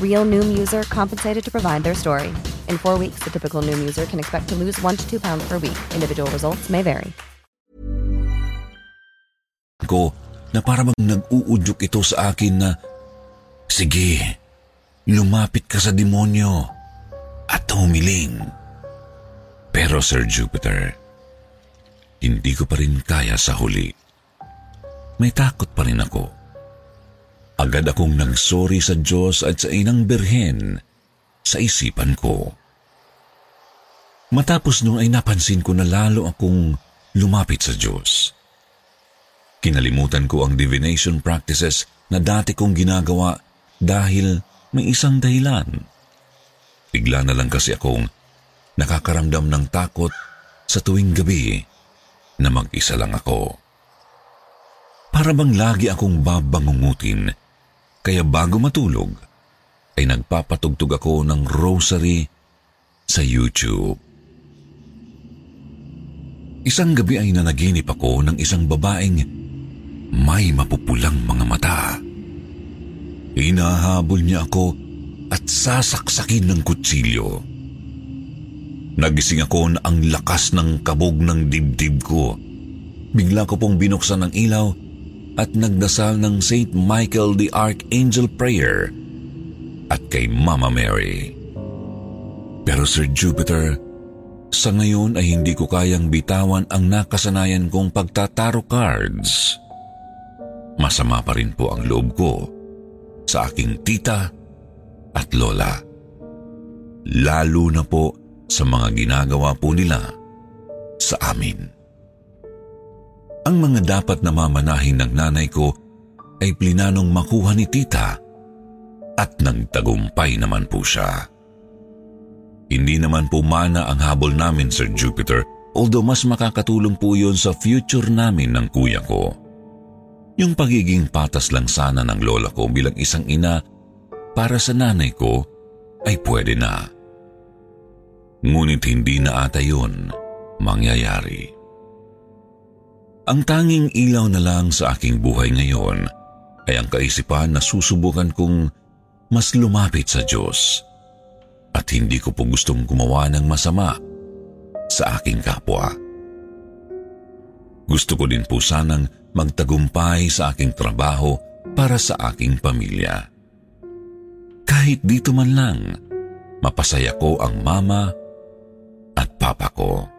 Real Noom user compensated to provide their story. In four weeks, the typical Noom user can expect to lose one to two pounds per week. Individual results may vary. Ko na para bang nag-uudyok ito sa akin na, sige, lumapit ka sa demonyo at humiling. Pero Sir Jupiter, hindi ko pa rin kaya sa huli. May takot pa rin ako. Agad akong nagsorry sa Diyos at sa Inang Birhen sa isipan ko. Matapos noon ay napansin ko na lalo akong lumapit sa Diyos. Kinalimutan ko ang divination practices na dati kong ginagawa dahil may isang dahilan. Bigla na lang kasi akong nakakaramdam ng takot sa tuwing gabi na mag-isa lang ako. Para bang lagi akong babangungutin. Kaya bago matulog, ay nagpapatugtog ako ng rosary sa YouTube. Isang gabi ay nanaginip ako ng isang babaeng may mapupulang mga mata. Hinahabol niya ako at sasaksakin ng kutsilyo. Nagising ako na ang lakas ng kabog ng dibdib ko Bigla ko pong binuksan ang ilaw at nagdasal ng Saint Michael the Archangel Prayer at kay Mama Mary. Pero Sir Jupiter, sa ngayon ay hindi ko kayang bitawan ang nakasanayan kong pagtataro cards. Masama pa rin po ang loob ko sa aking tita at lola. Lalo na po sa mga ginagawa po nila sa amin. Ang mga dapat na mamanahin ng nanay ko ay plinanong makuha ni tita at nagtagumpay naman po siya. Hindi naman po mana ang habol namin, Sir Jupiter, although mas makakatulong po yun sa future namin ng kuya ko. Yung pagiging patas lang sana ng lola ko bilang isang ina para sa nanay ko ay pwede na. Ngunit hindi na ata yun mangyayari. Ang tanging ilaw na lang sa aking buhay ngayon ay ang kaisipan na susubukan kong mas lumapit sa Diyos at hindi ko po gustong gumawa ng masama sa aking kapwa. Gusto ko din po sanang magtagumpay sa aking trabaho para sa aking pamilya. Kahit dito man lang, mapasaya ko ang mama at papa ko.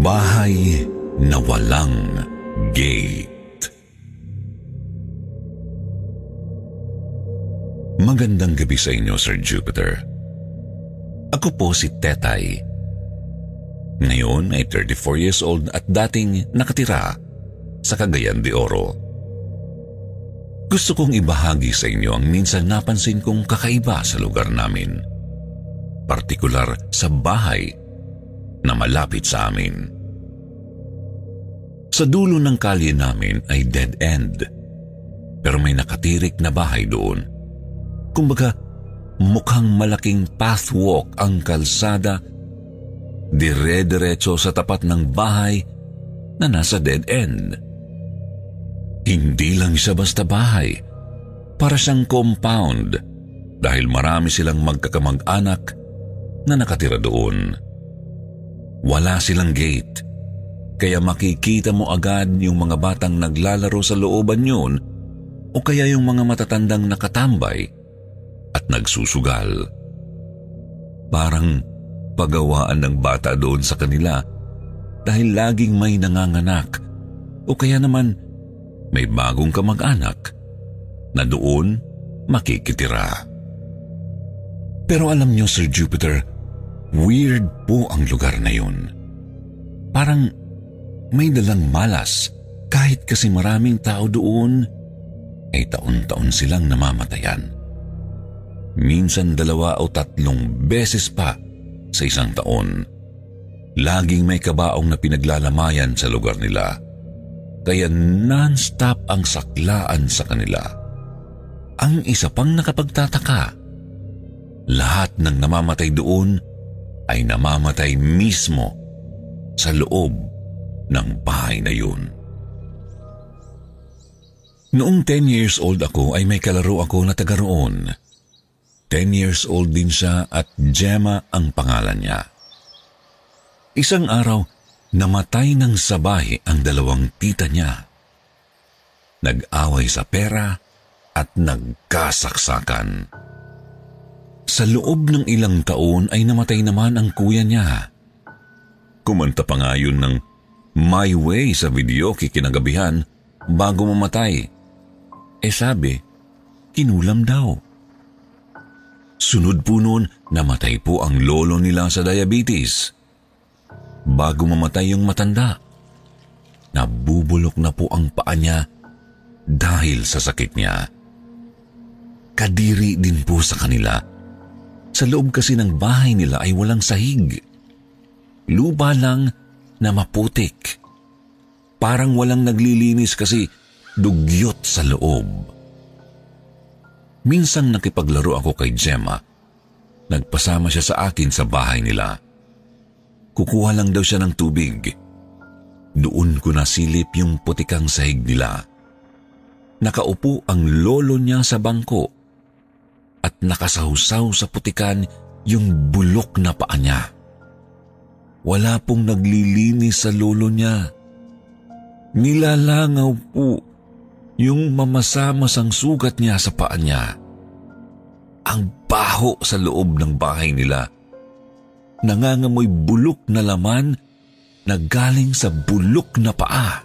Bahay na walang gate. Magandang gabi sa inyo, Sir Jupiter. Ako po si Tetay. Ngayon ay thirty-four years old at dating nakatira sa Cagayan de Oro. Gusto kong ibahagi sa inyo ang minsan napansin kong kakaiba sa lugar namin, partikular sa bahay na malapit sa amin. Sa dulo ng kalye namin ay dead end, pero may nakatirik na bahay doon. Kumbaga, mukhang malaking pathwalk ang kalsada, dire-diretso sa tapat ng bahay na nasa dead end. Hindi lang siya basta bahay, para siyang compound dahil marami silang magkakamag-anak na nakatira doon. Wala silang gate, kaya makikita mo agad yung mga batang naglalaro sa looban yun o kaya yung mga matatandang nakatambay at nagsusugal. Parang pagawaan ng bata doon sa kanila dahil laging may nanganganak o kaya naman may bagong kamag-anak na doon makikitira. Pero alam niyo, Sir Jupiter, weird po ang lugar na yun. Parang may dalang malas kahit kasi maraming tao doon ay taon-taon silang namamatayan. Minsan dalawa o tatlong beses pa sa isang taon. Laging may kabaong na pinaglalamayan sa lugar nila. Kaya non-stop ang saklaan sa kanila. Ang isa pang nakapagtataka, lahat ng namamatay doon ay namamatay mismo sa loob ng bahay na yun. Noong ten years old ako ay may kalaro ako na taga roon. ten years old din siya at Gemma ang pangalan niya. Isang araw, namatay ng sabay ang dalawang tita niya. Nag-away sa pera at nagkasaksakan. Sa loob ng ilang taon ay namatay naman ang kuya niya. Kumanta pa nga yun ng My Way sa video kikinagabihan bago mamatay. Eh sabi, kinulam daw. Sunod po noon, namatay po ang lolo nila sa diabetes. Bago mamatay yung matanda, nabubulok na po ang paa niya dahil sa sakit niya. Kadiri din po sa kanila. Sa loob kasi ng bahay nila ay walang sahig. Lupa lang na maputik. Parang walang naglilinis kasi dugyot sa loob. Minsang nakipaglaro ako kay Gemma. Nagpasama siya sa akin sa bahay nila. Kukuha lang daw siya ng tubig. Doon ko nasilip yung putikang sahig nila. Nakaupo ang lolo niya sa bangko at nakasahusaw sa putikan yung bulok na paa niya. Wala pong naglilinis sa lolo niya. Nilalangaw po yung mamasamasang sugat niya sa paa niya. Ang baho sa loob ng bahay nila. Nangangamoy bulok na laman na galing sa bulok na paa.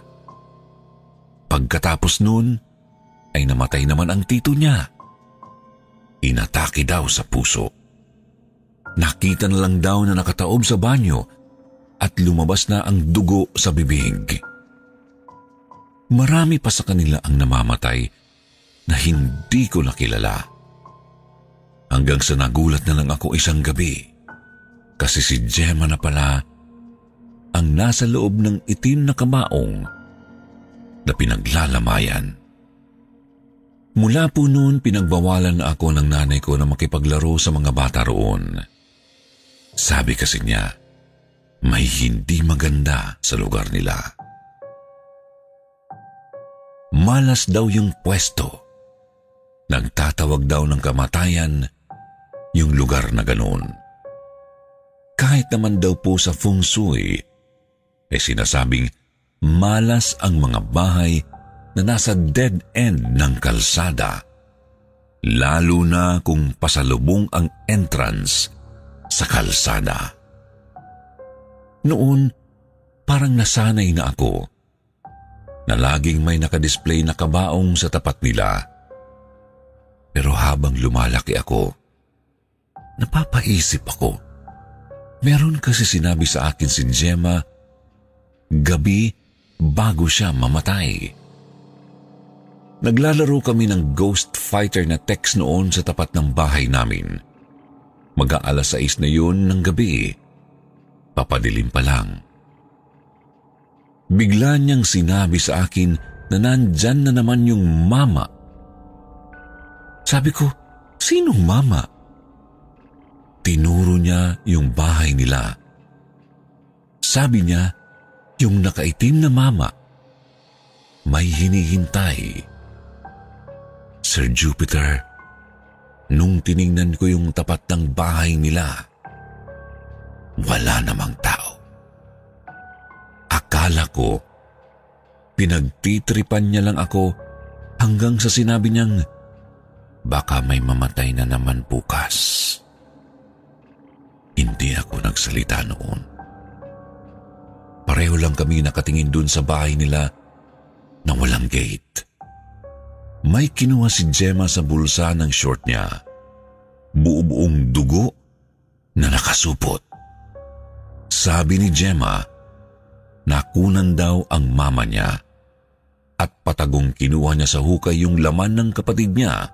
Pagkatapos nun, ay namatay naman ang tito niya. Inatake daw sa puso. Nakita na lang daw na nakataob sa banyo at lumabas na ang dugo sa bibig. Marami pa sa kanila ang namamatay na hindi ko nakilala. Hanggang sa nagulat na lang ako isang gabi kasi si Gemma na pala ang nasa loob ng itim na kamaong na pinaglalamayan. Mula po noon pinagbawalan na ako ng nanay ko na makipaglaro sa mga bata roon. Sabi kasi niya, may hindi maganda sa lugar nila. Malas daw yung pwesto. Nagtatawag daw ng kamatayan yung lugar na ganoon. Kahit naman daw po sa feng shui, eh sinasabing malas ang mga bahay na nasa dead end ng kalsada, lalo na kung pasalubong ang entrance sa kalsada. Noon, parang nasanay na ako na laging may nakadisplay na kabaong sa tapat nila. Pero habang lumalaki ako, napapaisip ako. Meron kasi sinabi sa akin si Gemma gabi bago siya mamatay. Naglalaro kami ng ghost fighter na text noon sa tapat ng bahay namin. Mag-aalas sais na yun ng gabi. Papadilim pa lang. Bigla niyang sinabi sa akin na nandyan na naman yung mama. Sabi ko, sinong mama? Tinuro niya yung bahay nila. Sabi niya, yung nakaitim na mama, may hinihintay. Sir Jupiter, nung tiningnan ko yung tapat ng bahay nila, wala namang tao. Akala ko, pinagtitripan niya lang ako hanggang sa sinabi niyang, baka may mamatay na naman bukas. Hindi ako nagsalita noon. Pareho lang kami nakatingin dun sa bahay nila na walang gate. May kinuha si Gemma sa bulsa ng short niya. Buo-buong dugo na nakasupot. Sabi ni Gemma, nakunan daw ang mama niya at patagong kinuha niya sa hukay yung laman ng kapatid niya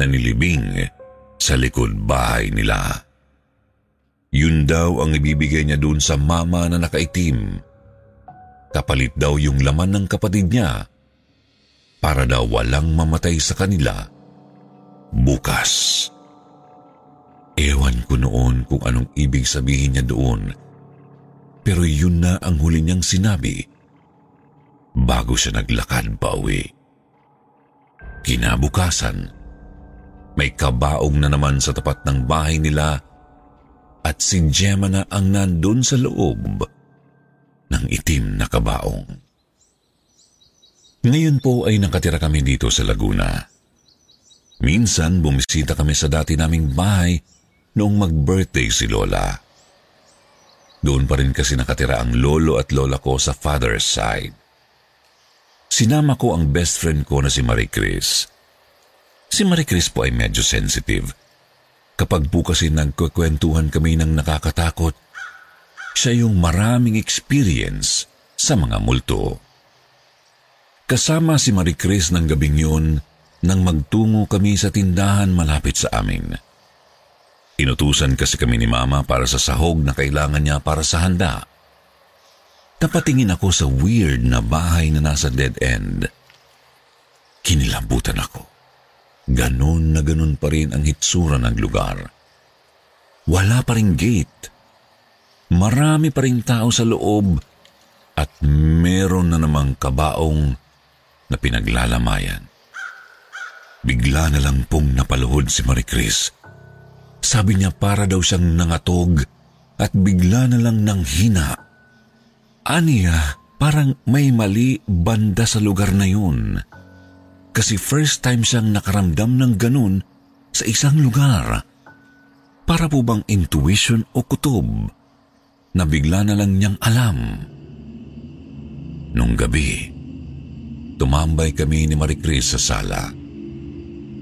na nilibing sa likod bahay nila. Yun daw ang ibibigay niya doon sa mama na nakaitim. Kapalit daw yung laman ng kapatid niya para daw walang mamatay sa kanila bukas. Ewan ko noon kung anong ibig sabihin niya doon, pero yun na ang huli niyang sinabi bago siya naglakad pa uwi. Kinabukasan, may kabaong na naman sa tapat ng bahay nila at si Gemma na ang nandun sa loob ng itim na kabaong. Ngayon po ay nakatira kami dito sa Laguna. Minsan bumisita kami sa dati naming bahay noong mag-birthday si Lola. Doon pa rin kasi nakatira ang lolo at lola ko sa father's side. Sinama ko ang best friend ko na si Maricris. Si Maricris po ay medyo sensitive. Kapag po kasi nagkukwentuhan kami ng nakakatakot, siya yung maraming experience sa mga multo. Kasama si Maricris ng gabing yun nang magtungo kami sa tindahan malapit sa amin. Inutusan kasi kami ni Mama para sa sahog na kailangan niya para sa handa. Napatingin ako sa weird na bahay na nasa dead end Kinilabutan ako. Ganon na ganon pa rin ang hitsura ng lugar. Wala pa ring gate. Marami pa ring tao sa loob at meron na namang kabaong na pinaglalamayan. Bigla na lang pong napaluhod si Maricris. Sabi niya para daw siyang nangatog at bigla na lang nanghina. Aniya, parang may mali banda sa lugar na yun. Kasi first time siyang nakaramdam ng ganun sa isang lugar. Para po bang intuition o kutob na bigla na lang niyang alam? Nung gabi, tumambay kami ni Maricris sa sala.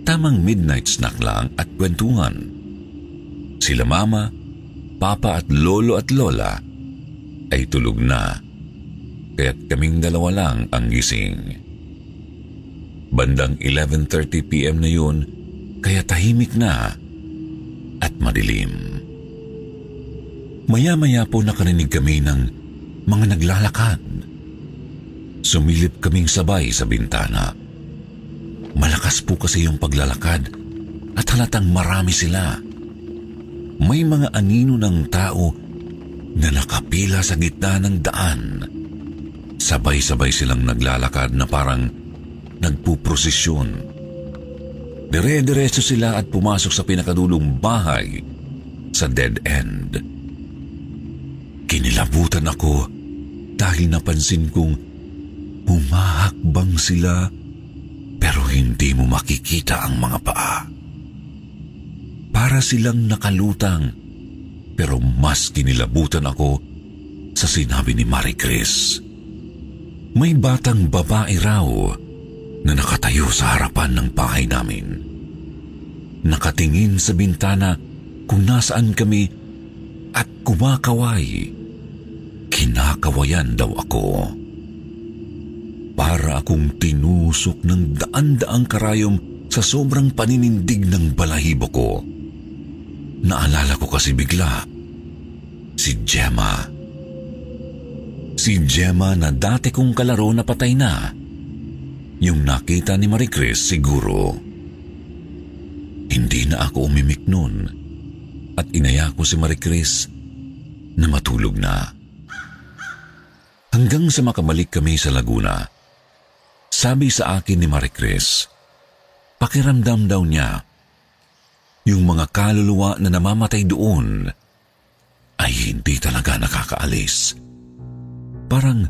Tamang midnight snack lang at kwentuhan. Sila mama, papa at lolo at lola ay tulog na, kaya't kaming dalawa lang ang gising. Bandang eleven thirty p.m. na yun, kaya tahimik na at madilim. Maya-maya po nakarinig kami ng mga naglalakad. Sumilip kaming sabay sa bintana. Malakas po kasi yung paglalakad at halatang marami sila. May mga anino ng tao na nakapila sa gitna ng daan. Sabay-sabay silang naglalakad na parang nagpuprosesyon. Dire-diretso sila at pumasok sa pinakadulong bahay sa dead end. Kinilabutan ako dahil napansin kong humahakbang sila pero hindi mo makikita ang mga paa. Para silang nakalutang, pero mas kinilabutan ako sa sinabi ni Maricris. May batang babae raw na nakatayo sa harapan ng bahay namin. Nakatingin sa bintana kung nasaan kami at kumakaway. Kinakawayan daw ako. Para akong tinusok ng daan-daang karayom sa sobrang paninindig ng balahibo ko. Naalala ko kasi bigla, si Gemma. Si Gemma na dati kong kalaro na patay na. Yung nakita ni Maricris siguro. Hindi na ako umimik noon at inaya ko si Maricris na matulog na. Hanggang sa makabalik kami sa Laguna, sabi sa akin ni Maricris, pakiramdam daw niya yung mga kaluluwa na namamatay doon ay hindi talaga nakakaalis. Parang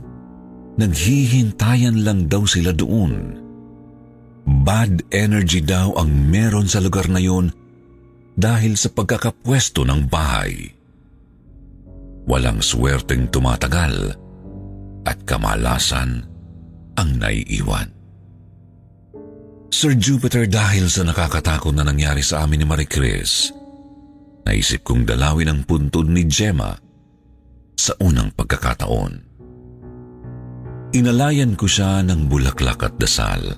naghihintayan lang daw sila doon. Bad energy daw ang meron sa lugar na yun dahil sa pagkakapwesto ng bahay. Walang swerteng tumatagal at kamalasan ang naiiwan. Sir Jupiter, dahil sa nakakatakot na nangyari sa amin ni Maricris, naisip kong dalawin ang puntod ni Gemma sa unang pagkakataon. Inalayan ko siya ng bulaklak at dasal.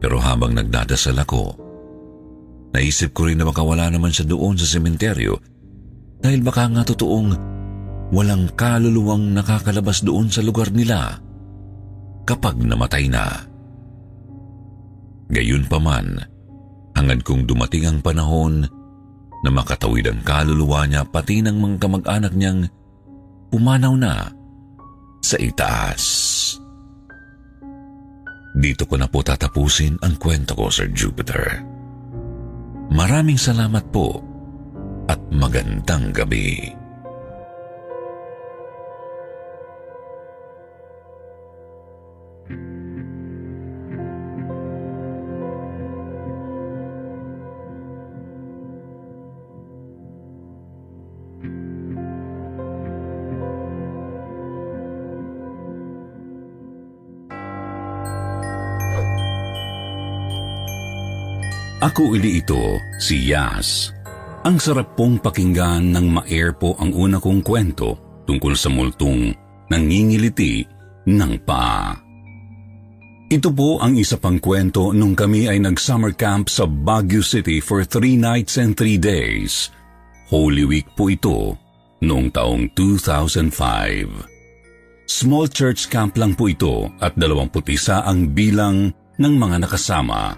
Pero habang nagdadasal ako, naisip ko rin na baka wala naman siya doon sa sementeryo dahil baka nga totoong walang kaluluwang nakakalabas doon sa lugar nila kapag namatay na. Gayunpaman, hangad kong dumating ang panahon na makatawid ang kaluluwa niya pati ng mga kamag-anak niyang pumanaw na sa itaas. Dito ko na po tatapusin ang kwento ko, Sir Jupiter. Maraming salamat po at magandang gabi. Ako uli ito, si Yas. Ang sarap pong pakinggan nang ma-air po ang una kong kwento tungkol sa multong nangingiliti ng paa. Ito po ang isa pang kwento nung kami ay nag-summer camp sa Baguio City for three nights and three days. Holy Week po ito noong taong two thousand five. Small church camp lang po ito at dalawampu't isa ang bilang ng mga nakasama,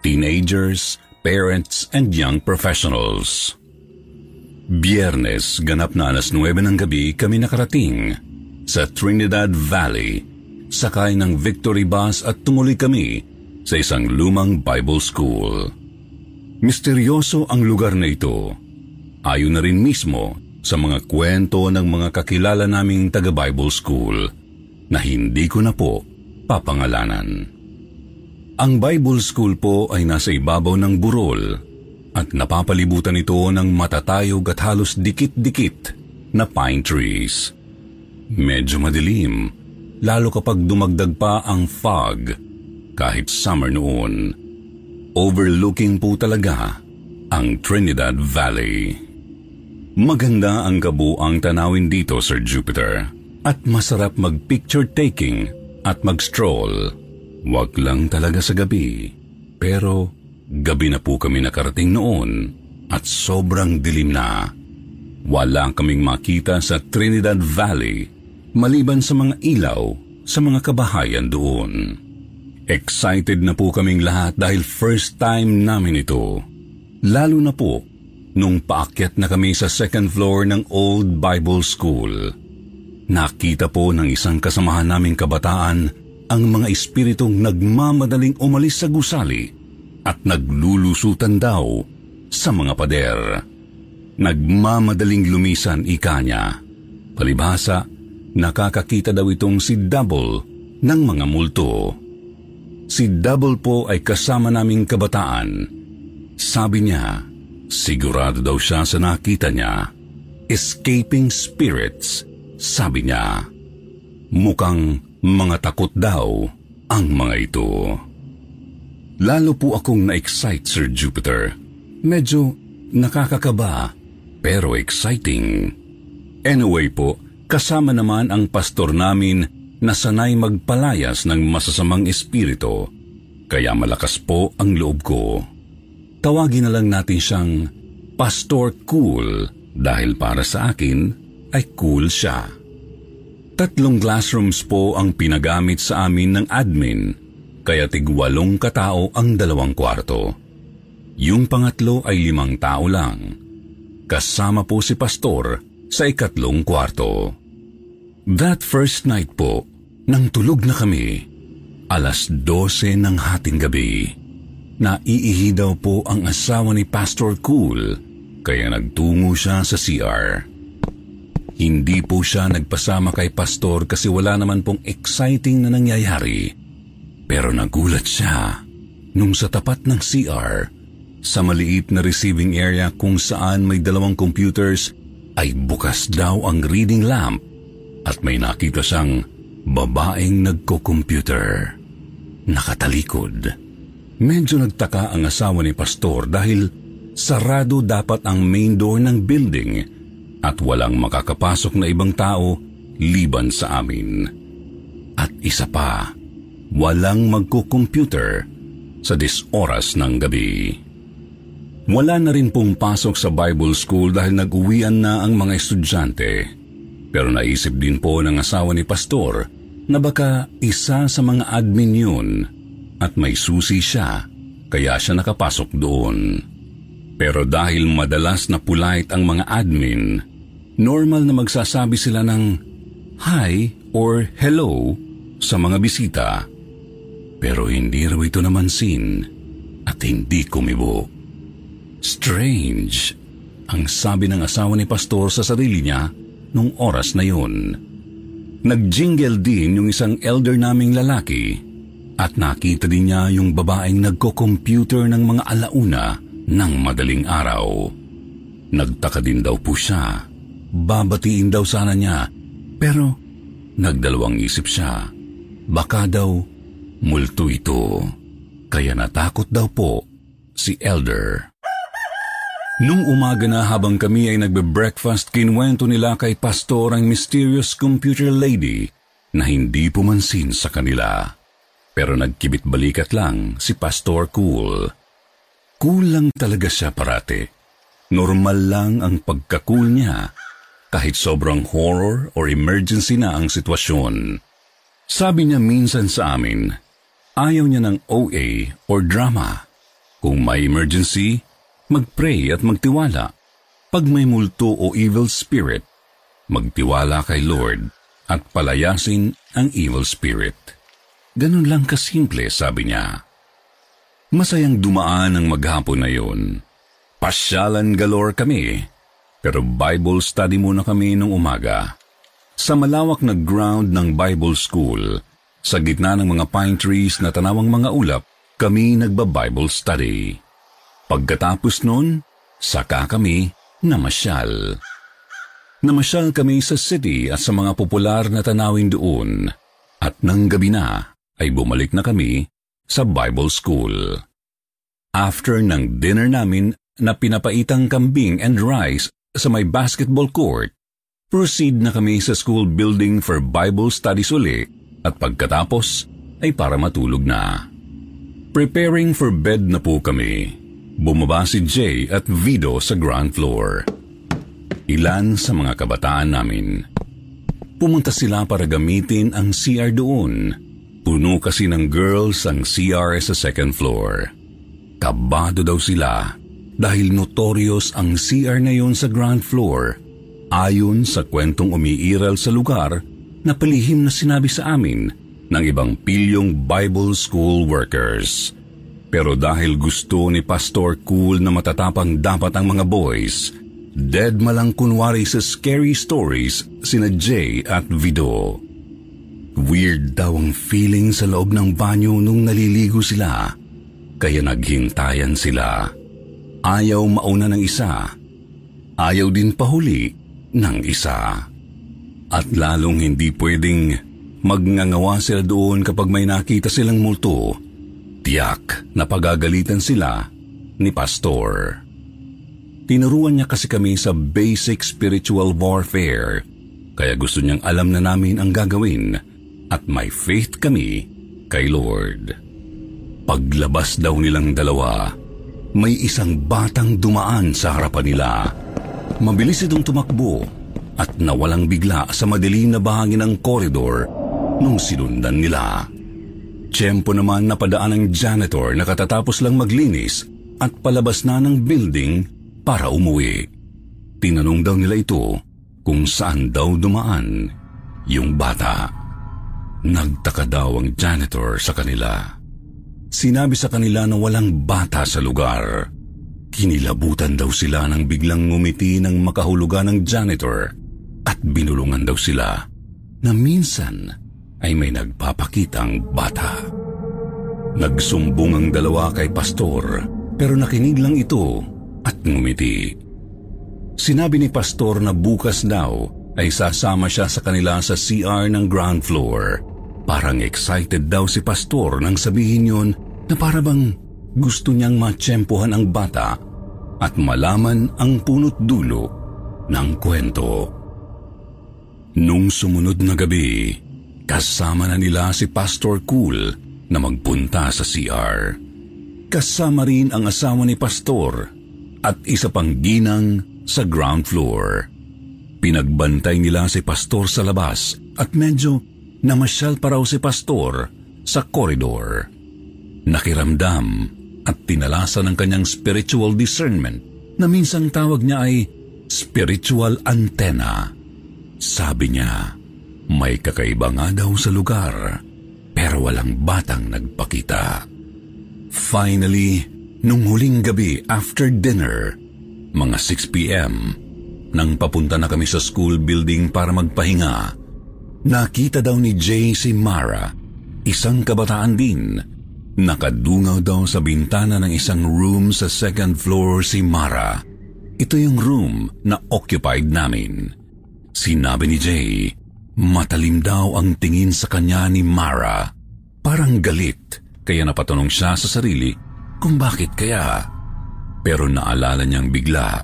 teenagers, parents, and young professionals. Biyernes, ganap na alas nuwebe ng gabi kami nakarating sa Trinidad Valley, sakay ng Victory Bus at tumuloy kami sa isang lumang Bible School. Misteryoso ang lugar na ito, ayon na rin mismo sa mga kwento ng mga kakilala naming taga-Bible School na hindi ko na po papangalanan. Ang Bible School po ay nasa ibabaw ng burol at napapalibutan ito ng matatayog at halos dikit-dikit na pine trees. Medyo madilim, lalo kapag dumagdag pa ang fog kahit summer noon. Overlooking po talaga ang Trinidad Valley. Maganda ang kabuang tanawin dito, Sir Jupiter, at masarap mag-picture taking at mag-stroll. Wag lang talaga sa gabi, pero gabi na po kami nakarating noon at sobrang dilim na. Wala kaming makita sa Trinidad Valley maliban sa mga ilaw sa mga kabahayan doon. Excited na po kaming lahat dahil first time namin ito, lalo na po nung paakyat na kami sa second floor ng Old Bible School. Nakita po ng isang kasamahan naming kabataan ang mga espiritong nagmamadaling umalis sa gusali at naglulusutan daw sa mga pader. Nagmamadaling lumisan, ika niya. Palibhasa, nakakakita daw itong si Double ng mga multo. Si Double po ay kasama naming kabataan. Sabi niya, sigurado daw siya sa nakita niya. Escaping spirits, sabi niya. Mukhang mga takot daw ang mga ito. Lalo po akong na-excite, Sir Jupiter. Medyo nakakakaba, pero exciting. Anyway po, kasama naman ang pastor namin na sanay magpalayas ng masasamang espiritu. Kaya malakas po ang loob ko. Tawagin na lang natin siyang Pastor Cool dahil para sa akin ay cool siya. Tatlong classrooms po ang pinagamit sa amin ng admin, kaya tigwalong katao ang dalawang kwarto. Yung pangatlo ay limang tao lang. Kasama po si Pastor sa ikatlong kwarto. That first night po, nang tulog na kami, alas dose ng hating gabi. Naiihi daw po ang asawa ni Pastor Cool, kaya nagtungo siya sa C R. Hindi po siya nagpasama kay Pastor kasi wala naman pong exciting na nangyayari. Pero nagulat siya nung sa tapat ng C R, sa maliit na receiving area kung saan may dalawang computers, ay bukas daw ang reading lamp at may nakita siyang babaeng nagko-computer. Nakatalikod. Medyo nagtaka ang asawa ni Pastor dahil sarado dapat ang main door ng building at walang makakapasok na ibang tao liban sa amin. At isa pa, walang magko-computer sa disoras ng gabi. Wala na rin pong pasok sa Bible School dahil nag-uwian na ang mga estudyante. Pero naisip din po ng asawa ni Pastor na baka isa sa mga admin yun at may susi siya kaya siya nakapasok doon. Pero dahil madalas na polite ang mga admin, normal na magsasabi sila ng hi or hello sa mga bisita. Pero hindi raw ito namansin at hindi kumibo. Strange, ang sabi ng asawa ni Pastor sa sarili niya nung oras na yun. Nag-jingle din yung isang elder naming lalaki at nakita din niya yung babaeng nagko-computer ng mga alauna nang madaling araw. Nagtaka din daw po siya. Babatiin daw sana niya, pero nagdalawang isip siya. Baka daw multo ito. Kaya natakot daw po si Elder. Nung umaga na habang kami ay nagbe-breakfast, kinwento nila kay Pastor ang mysterious computer lady na hindi pumansin sa kanila. Pero nagkibit-balikat lang si Pastor Cool. Cool lang talaga siya parati. Normal lang ang pagka-cool niya kahit sobrang horror or emergency na ang sitwasyon. Sabi niya minsan sa amin, Ayaw niya ng O A or drama. Kung may emergency, magpray at magtiwala. Pag may multo o evil spirit, magtiwala kay Lord at palayasin ang evil spirit. Ganun lang kasimple, sabi niya. Masayang dumaan ang maghapon na yon. Pasyalan galore kami, pero Bible study muna kami nung umaga. Sa malawak na ground ng Bible School, sa gitna ng mga pine trees na tanawang mga ulap, kami nagba-Bible study. Pagkatapos nun, saka kami namasyal. Namasyal kami sa city at sa mga popular na tanawin doon. At nang gabi na, ay bumalik na kami sa Bible School. After ng dinner namin na pinapaitang kambing and rice sa may basketball court, proceed na kami sa school building for Bible studies uli at pagkatapos ay para matulog na. Preparing for bed na po kami. Bumaba si Jay at Vido sa ground floor. Ilan sa mga kabataan namin. Pumunta sila para gamitin ang C R doon. Puno kasi ng girls ang C R sa second floor. Kabado daw sila dahil notorious ang C R na yon sa ground floor. Ayon sa kwentong umiiral sa lugar na palihim na sinabi sa amin ng ibang pilyong Bible School workers. Pero dahil gusto ni Pastor Cool na matatapang dapat ang mga boys, dead malang kunwari sa scary stories sina Jay at Vido. Weird daw ang feeling sa loob ng banyo nung naliligo sila, kaya naghintayan sila. Ayaw mauna ng isa, ayaw din pahuli ng isa. At lalong hindi pwedeng magngangawa sila doon kapag may nakita silang multo. Tiyak na pagagalitan sila ni Pastor. Tinuruan niya kasi kami sa basic spiritual warfare, kaya gusto niyang alam na namin ang gagawin at may faith kami kay Lord. Paglabas daw nilang dalawa, may isang batang dumaan sa harapan nila. Mabilis itong tumakbo at nawalang bigla sa madilim na bahagi ng koridor nung sinundan nila. Tiyempo naman napadaan ang janitor na katatapos lang maglinis at palabas na ng building para umuwi. Tinanong daw nila ito kung saan daw dumaan yung bata. Nagtaka daw ang janitor sa kanila. Sinabi sa kanila na walang bata sa lugar. Kinilabutan daw sila nang biglang ngumiti ng makahulugan ng janitor at binulungan daw sila na minsan ay may nagpapakitang bata. Nagsumbong ang dalawa kay Pastor pero nakinig lang ito at ngumiti. Sinabi ni Pastor na bukas daw ay sasama siya sa kanila sa C R ng ground floor. Parang excited daw si Pastor nang sabihin yun na para bang gusto niyang matsyempohan ang bata at malaman ang punot dulo ng kwento. Nung sumunod na gabi, kasama na nila si Pastor Cool na magpunta sa C R. Kasama rin ang asawa ni Pastor at isa pang ginang sa ground floor. Pinagbantay nila si Pastor sa labas at medyo namasyal pa raw si Pastor sa koridor. Nakiramdam at tinalasan ng kanyang spiritual discernment na minsang tawag niya ay spiritual antenna. Sabi niya, may kakaiba nga daw sa lugar pero walang batang nagpakita. Finally, nung huling gabi after dinner, mga six p.m, nang papunta na kami sa school building para magpahinga, nakita daw ni Jay si Mara, isang kabataan din. Nakadungaw daw sa bintana ng isang room sa second floor si Mara. Ito yung room na occupied namin. Sinabi ni Jay, matalim daw ang tingin sa kanya ni Mara. Parang galit, kaya napatanong siya sa sarili kung bakit kaya. Pero naalala niyang bigla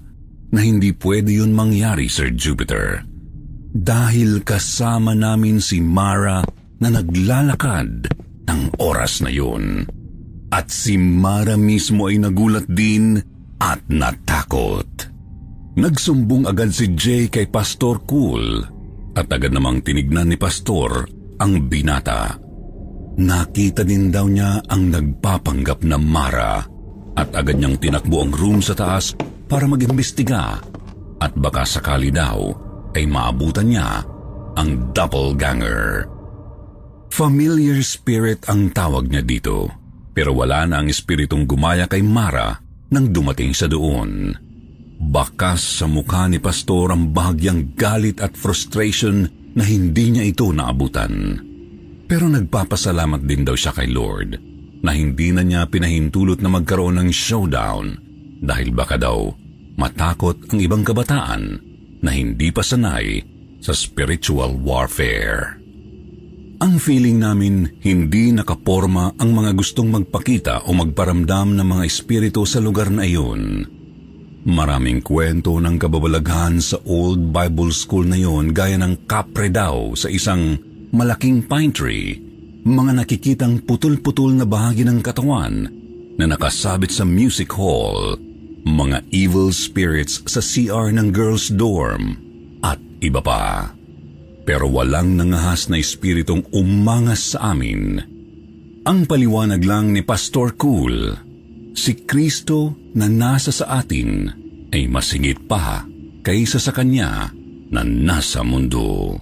na hindi pwede yun mangyari, Sir Jupiter. Dahil kasama namin si Mara na naglalakad ng oras na yun. At si Mara mismo ay nagulat din at natakot. Nagsumbong agad si Jay kay Pastor Cool at agad namang tinignan ni Pastor ang binata. Nakita din daw niya ang nagpapanggap na Mara at agad niyang tinakbo ang room sa taas para mag-imbestiga at baka sakali daw ay maabutan niya ang doppelganger. Familiar spirit ang tawag niya dito, pero wala na ang espiritong gumaya kay Mara nang dumating sa doon. Bakas sa mukha ni Pastor ang bahagyang galit at frustration na hindi niya ito naabutan. Pero nagpapasalamat din daw siya kay Lord na hindi na niya pinahintulot na magkaroon ng showdown dahil baka daw matakot ang ibang kabataan na hindi pa sanay sa spiritual warfare. Ang feeling namin hindi nakaporma ang mga gustong magpakita o magparamdam ng mga espiritu sa lugar na iyon. Maraming kwento ng kababalaghan sa old Bible school na iyon gaya ng kapre daw sa isang malaking pine tree, mga nakikitang putol-putol na bahagi ng katawan na nakasabit sa music hall, mga evil spirits sa C R ng girls' dorm, at iba pa. Pero walang nangahas na espiritong umangas sa amin. Ang paliwanag lang ni Pastor Cool, si Kristo na nasa sa atin ay masingit pa kaysa sa Kanya na nasa mundo.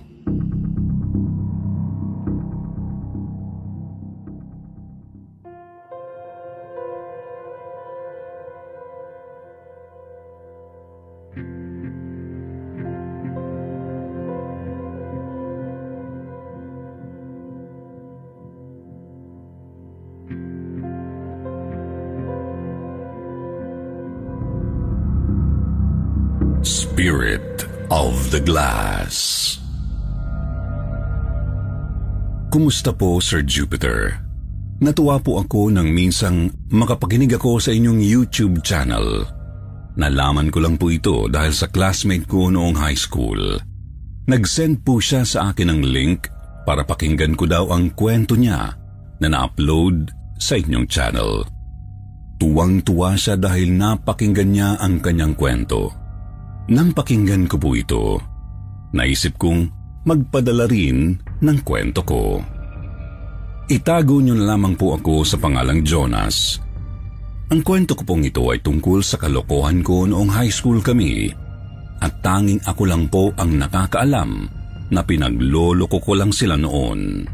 Spirit of the Glass. Kumusta po, Sir Jupiter? Natuwa po ako nang minsang makapakinig ako sa inyong YouTube channel. Nalaman ko lang po ito dahil sa classmate ko noong high school. Nag-send po siya sa akin ng link para pakinggan ko daw ang kwento niya na na-upload sa inyong channel. Tuwang-tuwa siya dahil napakinggan niya ang kanyang kwento. Nang pakinggan ko po ito, naisip kong magpadala rin ng kwento ko. Itago niyo na lamang po ako sa pangalang Jonas. Ang kwento ko pong ito ay tungkol sa kalokohan ko noong high school kami at tanging ako lang po ang nakakaalam na pinagloloko ko lang sila noon.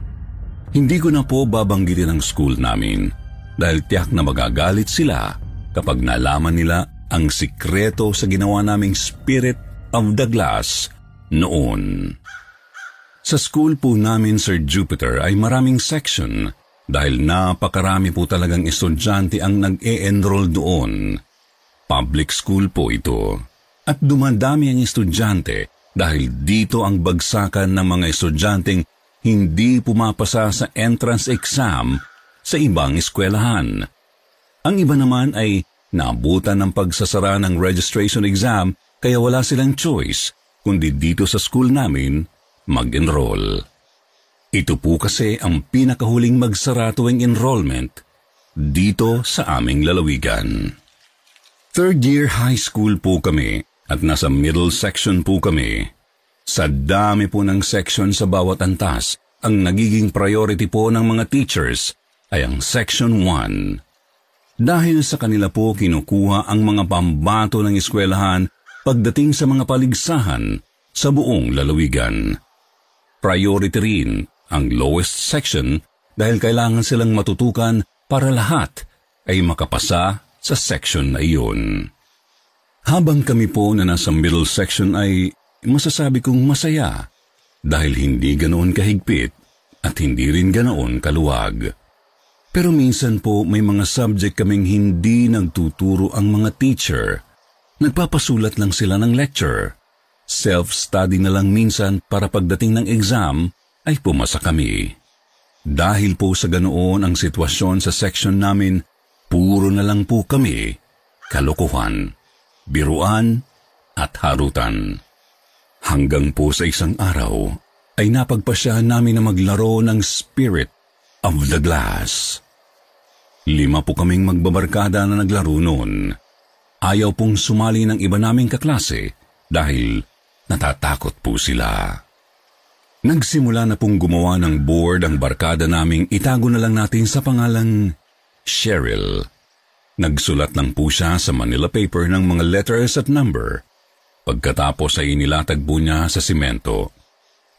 Hindi ko na po babanggitin ang school namin dahil tiyak na magagalit sila kapag nalaman nila ang sikreto sa ginawa naming Spirit of the Glass noon. Sa school po namin, Sir Jupiter, ay maraming section dahil napakarami po talagang estudyante ang nag-e-enroll doon. Public school po ito. At dumadami ang estudyante dahil dito ang bagsakan ng mga estudyanteng hindi pumapasa sa entrance exam sa ibang eskwelahan. Ang iba naman ay nabutan ng pagsasara ng registration exam kaya wala silang choice kundi dito sa school namin mag-enroll. Ito po kasi ang pinakahuling magsara tuwing enrollment dito sa aming lalawigan. Third year high school po kami at nasa middle section po kami. Sa dami po ng section sa bawat antas, ang nagiging priority po ng mga teachers ay ang section one. Dahil sa kanila po kinukuha ang mga pambato ng eskwelahan pagdating sa mga paligsahan sa buong lalawigan. Priority rin ang lowest section dahil kailangan silang matutukan para lahat ay makapasa sa section na iyon. Habang kami po na nasa middle section ay masasabi kong masaya dahil hindi ganoon kahigpit at hindi rin ganoon kaluwag. Pero minsan po may mga subject kaming hindi nagtuturo ang mga teacher. Nagpapasulat lang sila ng lecture. Self-study na lang minsan para pagdating ng exam ay pumasa kami. Dahil po sa ganoon ang sitwasyon sa section namin, puro na lang po kami kalokohan, biruan at harutan. Hanggang po sa isang araw ay napagpasyahan namin na maglaro ng Spirit of the Glass. Lima po kaming magbabarkada na naglaro noon. Ayaw pong sumali ng iba naming kaklase dahil natatakot po sila. Nagsimula na pong gumawa ng board ang barkada naming itago na lang natin sa pangalang Cheryl. Nagsulat lang po siya sa Manila paper ng mga letters at number. Pagkatapos ay inilatag po niya sa simento.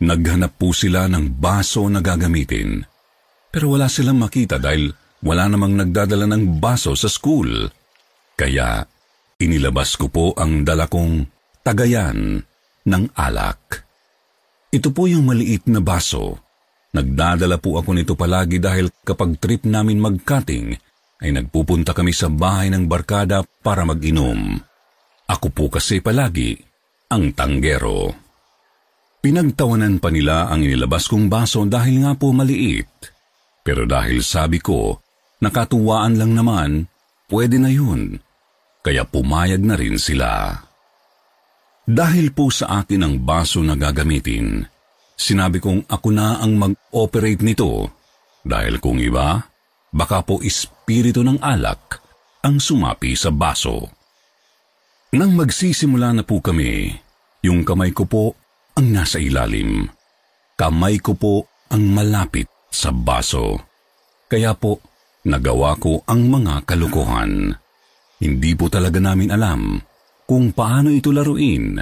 Naghanap po sila ng baso na gagamitin. Pero wala silang makita dahil wala namang nagdadala ng baso sa school. Kaya inilabas ko po ang dala kong tagayan ng alak. Ito po yung maliit na baso. Nagdadala po ako nito palagi dahil kapag trip namin mag-cutting, ay nagpupunta kami sa bahay ng barkada para mag-inom. Ako po kasi palagi ang tanggero. Pinagtawanan pa nila ang inilabas kong baso dahil nga po maliit. Pero dahil sabi ko, nakatuwaan lang naman, pwede na yun. Kaya pumayag na rin sila. Dahil po sa akin ang baso na gagamitin, sinabi kong ako na ang mag-operate nito dahil kung iba, baka po espiritu ng alak ang sumapi sa baso. Nang magsisimula na po kami, yung kamay ko po ang nasa ilalim. Kamay ko po ang malapit sa baso. Kaya po, nagawa ko ang mga kalukuhan. Hindi po talaga namin alam kung paano ito laruin,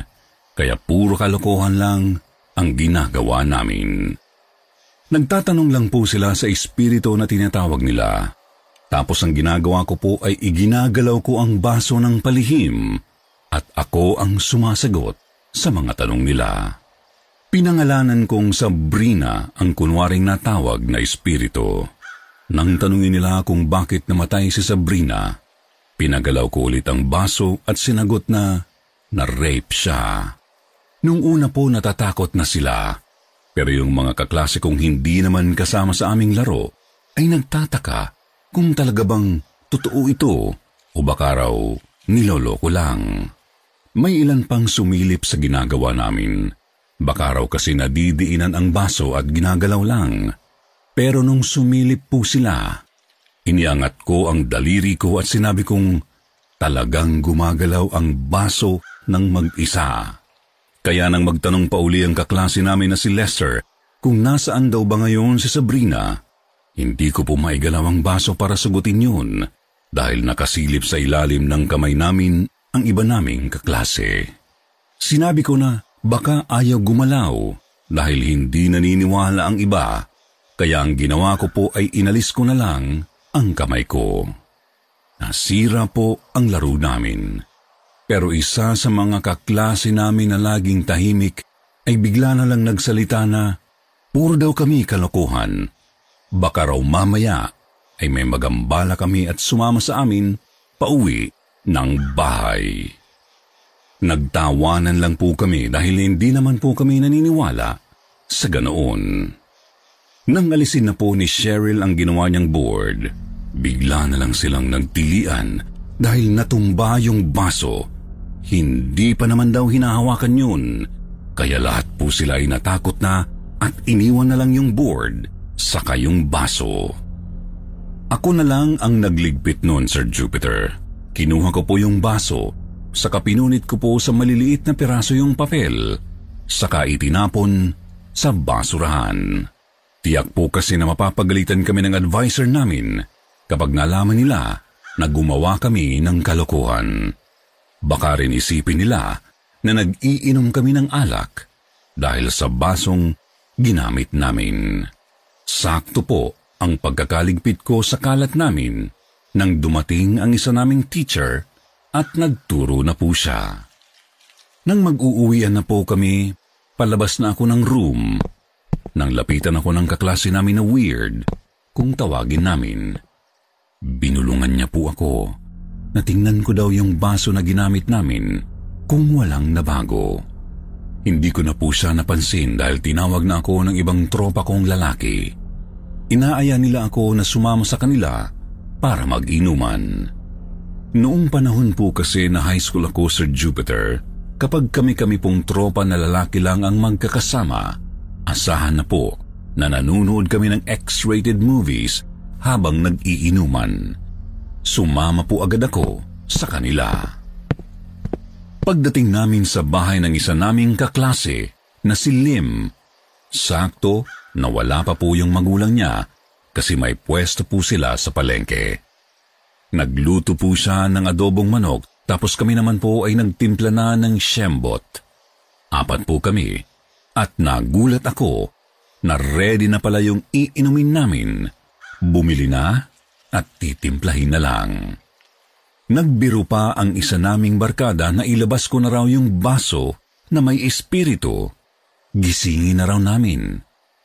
kaya puro kalokohan lang ang ginagawa namin. Nagtatanong lang po sila sa espiritu na tinatawag nila. Tapos ang ginagawa ko po ay iginagalaw ko ang baso ng palihim at ako ang sumasagot sa mga tanong nila. Pinangalanan kong Sabrina ang kunwaring natawag na espiritu. Nang tanungin nila kung bakit namatay si Sabrina, pinagalaw ko ulit ang baso at sinagot na na-rape siya. Nung una po natatakot na sila, pero yung mga kaklase kong hindi naman kasama sa aming laro ay nagtataka kung talaga bang totoo ito o baka raw niloloko lang. May ilan pang sumilip sa ginagawa namin. Baka raw kasi nadidiinan ang baso at ginagalaw lang. Pero nung sumilip po sila, iniangat ko ang daliri ko at sinabi kong talagang gumagalaw ang baso ng mag-isa. Kaya nang magtanong pa uli ang kaklase namin na si Lester kung nasaan daw ba ngayon si Sabrina, hindi ko po maigalaw ang baso para sagutin yun dahil nakasilip sa ilalim ng kamay namin ang iba naming kaklase. Sinabi ko na baka ayaw gumalaw dahil hindi naniniwala ang iba, kaya ang ginawa ko po ay inalis ko na lang ang kamay ko. Nasira po ang laro namin. Pero isa sa mga kaklase namin na laging tahimik ay bigla na lang nagsalita na puro daw kami kalokohan. Baka raw mamaya ay may magambala kami at sumama sa amin pauwi ng bahay. Nagtawanan lang po kami dahil hindi naman po kami naniniwala sa ganoon. Nang alisin na po ni Cheryl ang ginawa niyang board, bigla na lang silang nagtilian dahil natumba yung baso. Hindi pa naman daw hinahawakan yun. Kaya lahat po sila ay natakot na at iniwan na lang yung board saka yung baso. Ako na lang ang nagligpit noon, Sir Jupiter. Kinuha ko po yung baso, saka pinunit ko po sa maliliit na piraso yung papel, saka itinapon sa basurahan. Tiyak po kasi na mapapagalitan kami ng advisor namin kapag nalaman nila na gumawa kami ng kalokohan. Baka rin isipin nila na nag-iinom kami ng alak dahil sa basong ginamit namin. Sakto po ang pagkakaligpit ko sa kalat namin nang dumating ang isa naming teacher at nagturo na po siya. Nang mag-uuwian na po kami, palabas na ako ng room. Nang lapitan ako ng kaklase namin na weird kung tawagin namin. Binulungan niya po ako. Natingnan ko daw yung baso na ginamit namin kung walang nabago. Hindi ko na po siya napansin dahil tinawag na ako ng ibang tropa kong lalaki. Inaaya nila ako na sumama sa kanila para mag-inuman. Noong panahon po kasi na high school ako, Sir Jupiter, kapag kami-kami pong tropa na lalaki lang ang magkakasama, asahan na po na nanunood kami ng X-rated movies habang nag-iinuman. Sumama po agad ako sa kanila. Pagdating namin sa bahay ng isa naming kaklase na si Lim, Sakto na wala pa po yung magulang niya kasi may pwesto po sila sa palengke. Nagluto po siya ng adobong manok tapos kami naman po ay nagtimpla na ng shembot. Apat po kami at nagulat ako na ready na pala yung iinumin namin. Bumili na at titimplahin na lang. Nagbiro pa ang isa naming barkada na ilabas ko na raw yung baso na may espiritu. Gisingin na raw namin.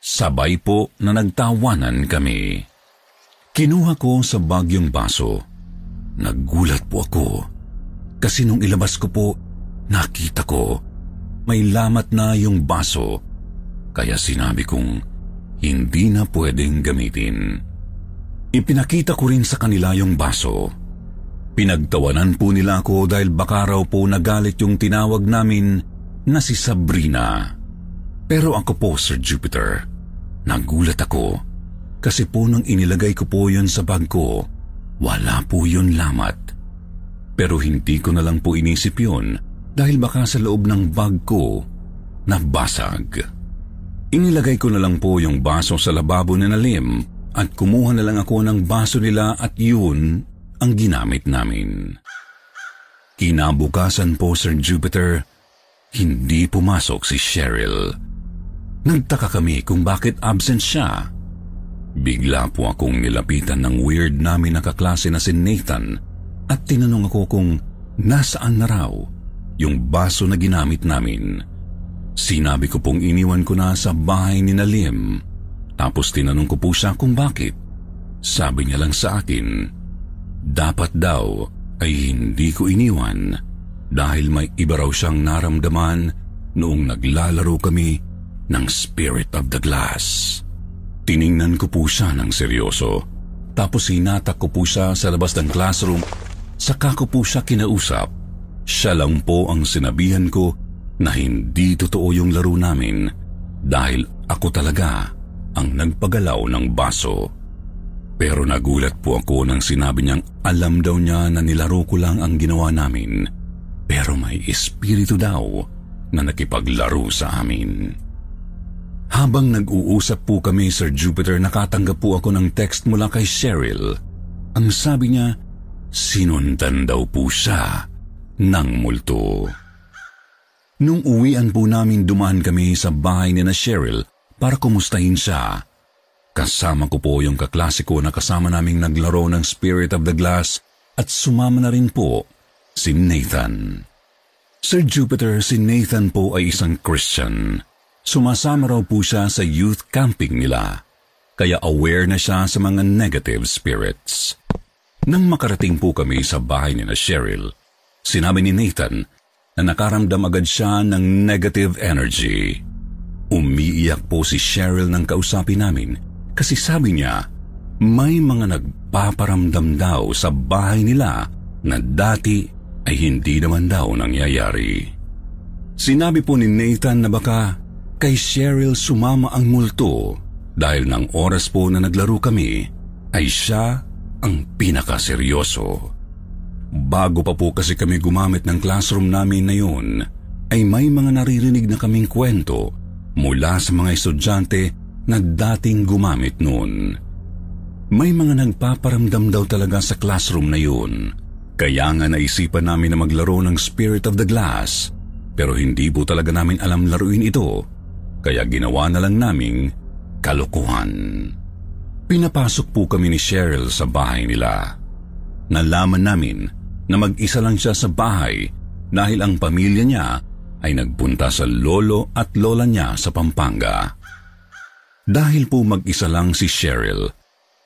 Sabay po na nagtawanan kami. Kinuha ko sa bag yung baso. Naggulat po ako. Kasi nung ilabas ko po, nakita ko, may lamat na yung baso. Kaya sinabi kong, hindi na pwedeng gamitin. Ipinakita ko rin sa kanila yung baso. Pinagtawanan po nila ako dahil baka raw po nagalit yung tinawag namin na si Sabrina. Pero ako po, Sir Jupiter, nagulat ako kasi po nung inilagay ko po yun sa bag ko, wala po yun lamat. Pero hindi ko na lang po inisip yun dahil baka sa loob ng bag ko nabasag. Inilagay ko na lang po yung baso sa lababo ni Lim at kumuha na lang ako ng baso nila at yun ang ginamit namin. Kinabukasan po, Sir Jupiter, hindi pumasok si Cheryl. Nagtaka kami kung bakit absent siya. Bigla po akong nilapitan ng weird namin na kaklase na si Nathan at tinanong ako kung nasaan na raw yung baso na ginamit namin. Sinabi ko pong iniwan ko na sa bahay ni Lim. Tapos tinanong ko po siya kung bakit. Sabi niya lang sa akin, dapat daw ay hindi ko iniwan dahil may iba raw siyang naramdaman noong naglalaro kami ng Spirit of the Glass. Tiningnan ko po siya ng seryoso, tapos hinatak ko po siya sa labas ng classroom, saka ko po siya kinausap. Siya lang po ang sinabihan ko na hindi totoo yung laro namin dahil ako talaga ang nagpagalaw ng baso. Pero nagulat po ako nang sinabi niyang alam daw niya na nilaro ko lang ang ginawa namin. Pero may espiritu daw na nakipaglaro sa amin. Habang nag-uusap po kami, Sir Jupiter, nakatanggap po ako ng text mula kay Cheryl. Ang sabi niya, sinundan daw po siya ng multo. Nung uwian po namin, dumaan kami sa bahay ni na Cheryl para kumustahin siya. Kasama ko po yung kaklasiko na kasama naming naglaro ng Spirit of the Glass at sumama na rin po si Nathan. Sir Jupiter, si Nathan po ay isang Christian. Sumasama raw po siya sa youth camping nila, kaya aware na siya sa mga negative spirits. Nang makarating po kami sa bahay ni na Cheryl, sinabi ni Nathan na nakaramdam agad siya ng negative energy. Umiiyak po si Cheryl nang kausapin namin. Kasi sabi niya, may mga nagpaparamdam daw sa bahay nila na dati ay hindi naman daw nangyayari. Sinabi po ni Nathan na baka kay Cheryl sumama ang multo dahil nang oras po na naglaro kami ay siya ang pinakaseryoso. Bago pa po kasi kami gumamit ng classroom namin na yun, ay may mga naririnig na kaming kwento mula sa mga estudyante na dating gumamit noon. May mga nagpaparamdam daw talaga sa classroom na yun. Kaya nga naisipan namin na maglaro ng Spirit of the Glass, pero hindi po talaga namin alam laruin ito, kaya ginawa na lang naming kalokohan. Pinapasok po kami ni Cheryl sa bahay nila. Nalaman namin na mag-isa lang siya sa bahay dahil ang pamilya niya ay nagpunta sa lolo at lola niya sa Pampanga. Dahil po mag-isa lang si Cheryl,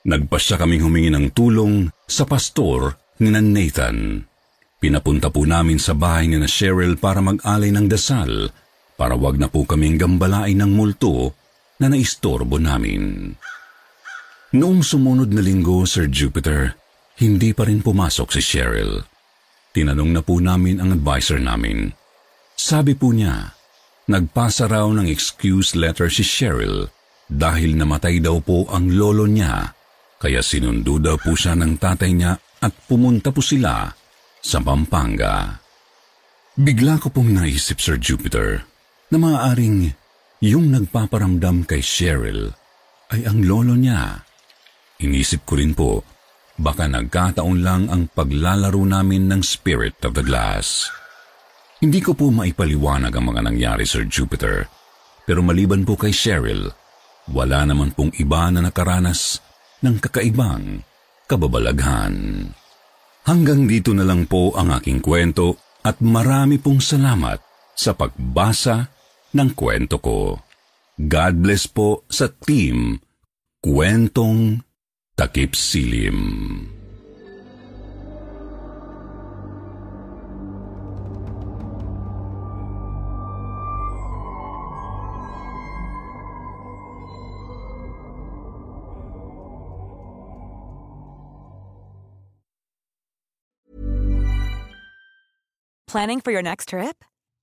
nagpasya kaming humingi ng tulong sa pastor ni Nathan. Pinapunta po namin sa bahay ni na Cheryl para mag-alay ng dasal para wag na po kaming gambalain ng multo na naistorbo namin. Noong sumunod na linggo, Sir Jupiter, hindi pa rin pumasok si Cheryl. Tinanong na po namin ang advisor namin. Sabi po niya, nagpasa raw ng excuse letter si Cheryl dahil namatay daw po ang lolo niya, kaya sinundo daw po siya ng tatay niya at pumunta po sila sa Pampanga. Bigla ko pong naisip, Sir Jupiter, na maaaring Yung nagpaparamdam kay Cheryl ay ang lolo niya. Inisip ko rin po, baka nagkataon lang ang paglalaro namin ng Spirit of the Glass. Hindi ko po maipaliwanag ang mga nangyari, Sir Jupiter. Pero maliban po kay Cheryl, wala naman pong iba na nakaranas ng kakaibang kababalaghan. Hanggang dito na lang po ang aking kwento at marami pong salamat sa pagbasa ng kwento ko. God bless po sa team Kwentong Takipsilim. Planning for your next trip?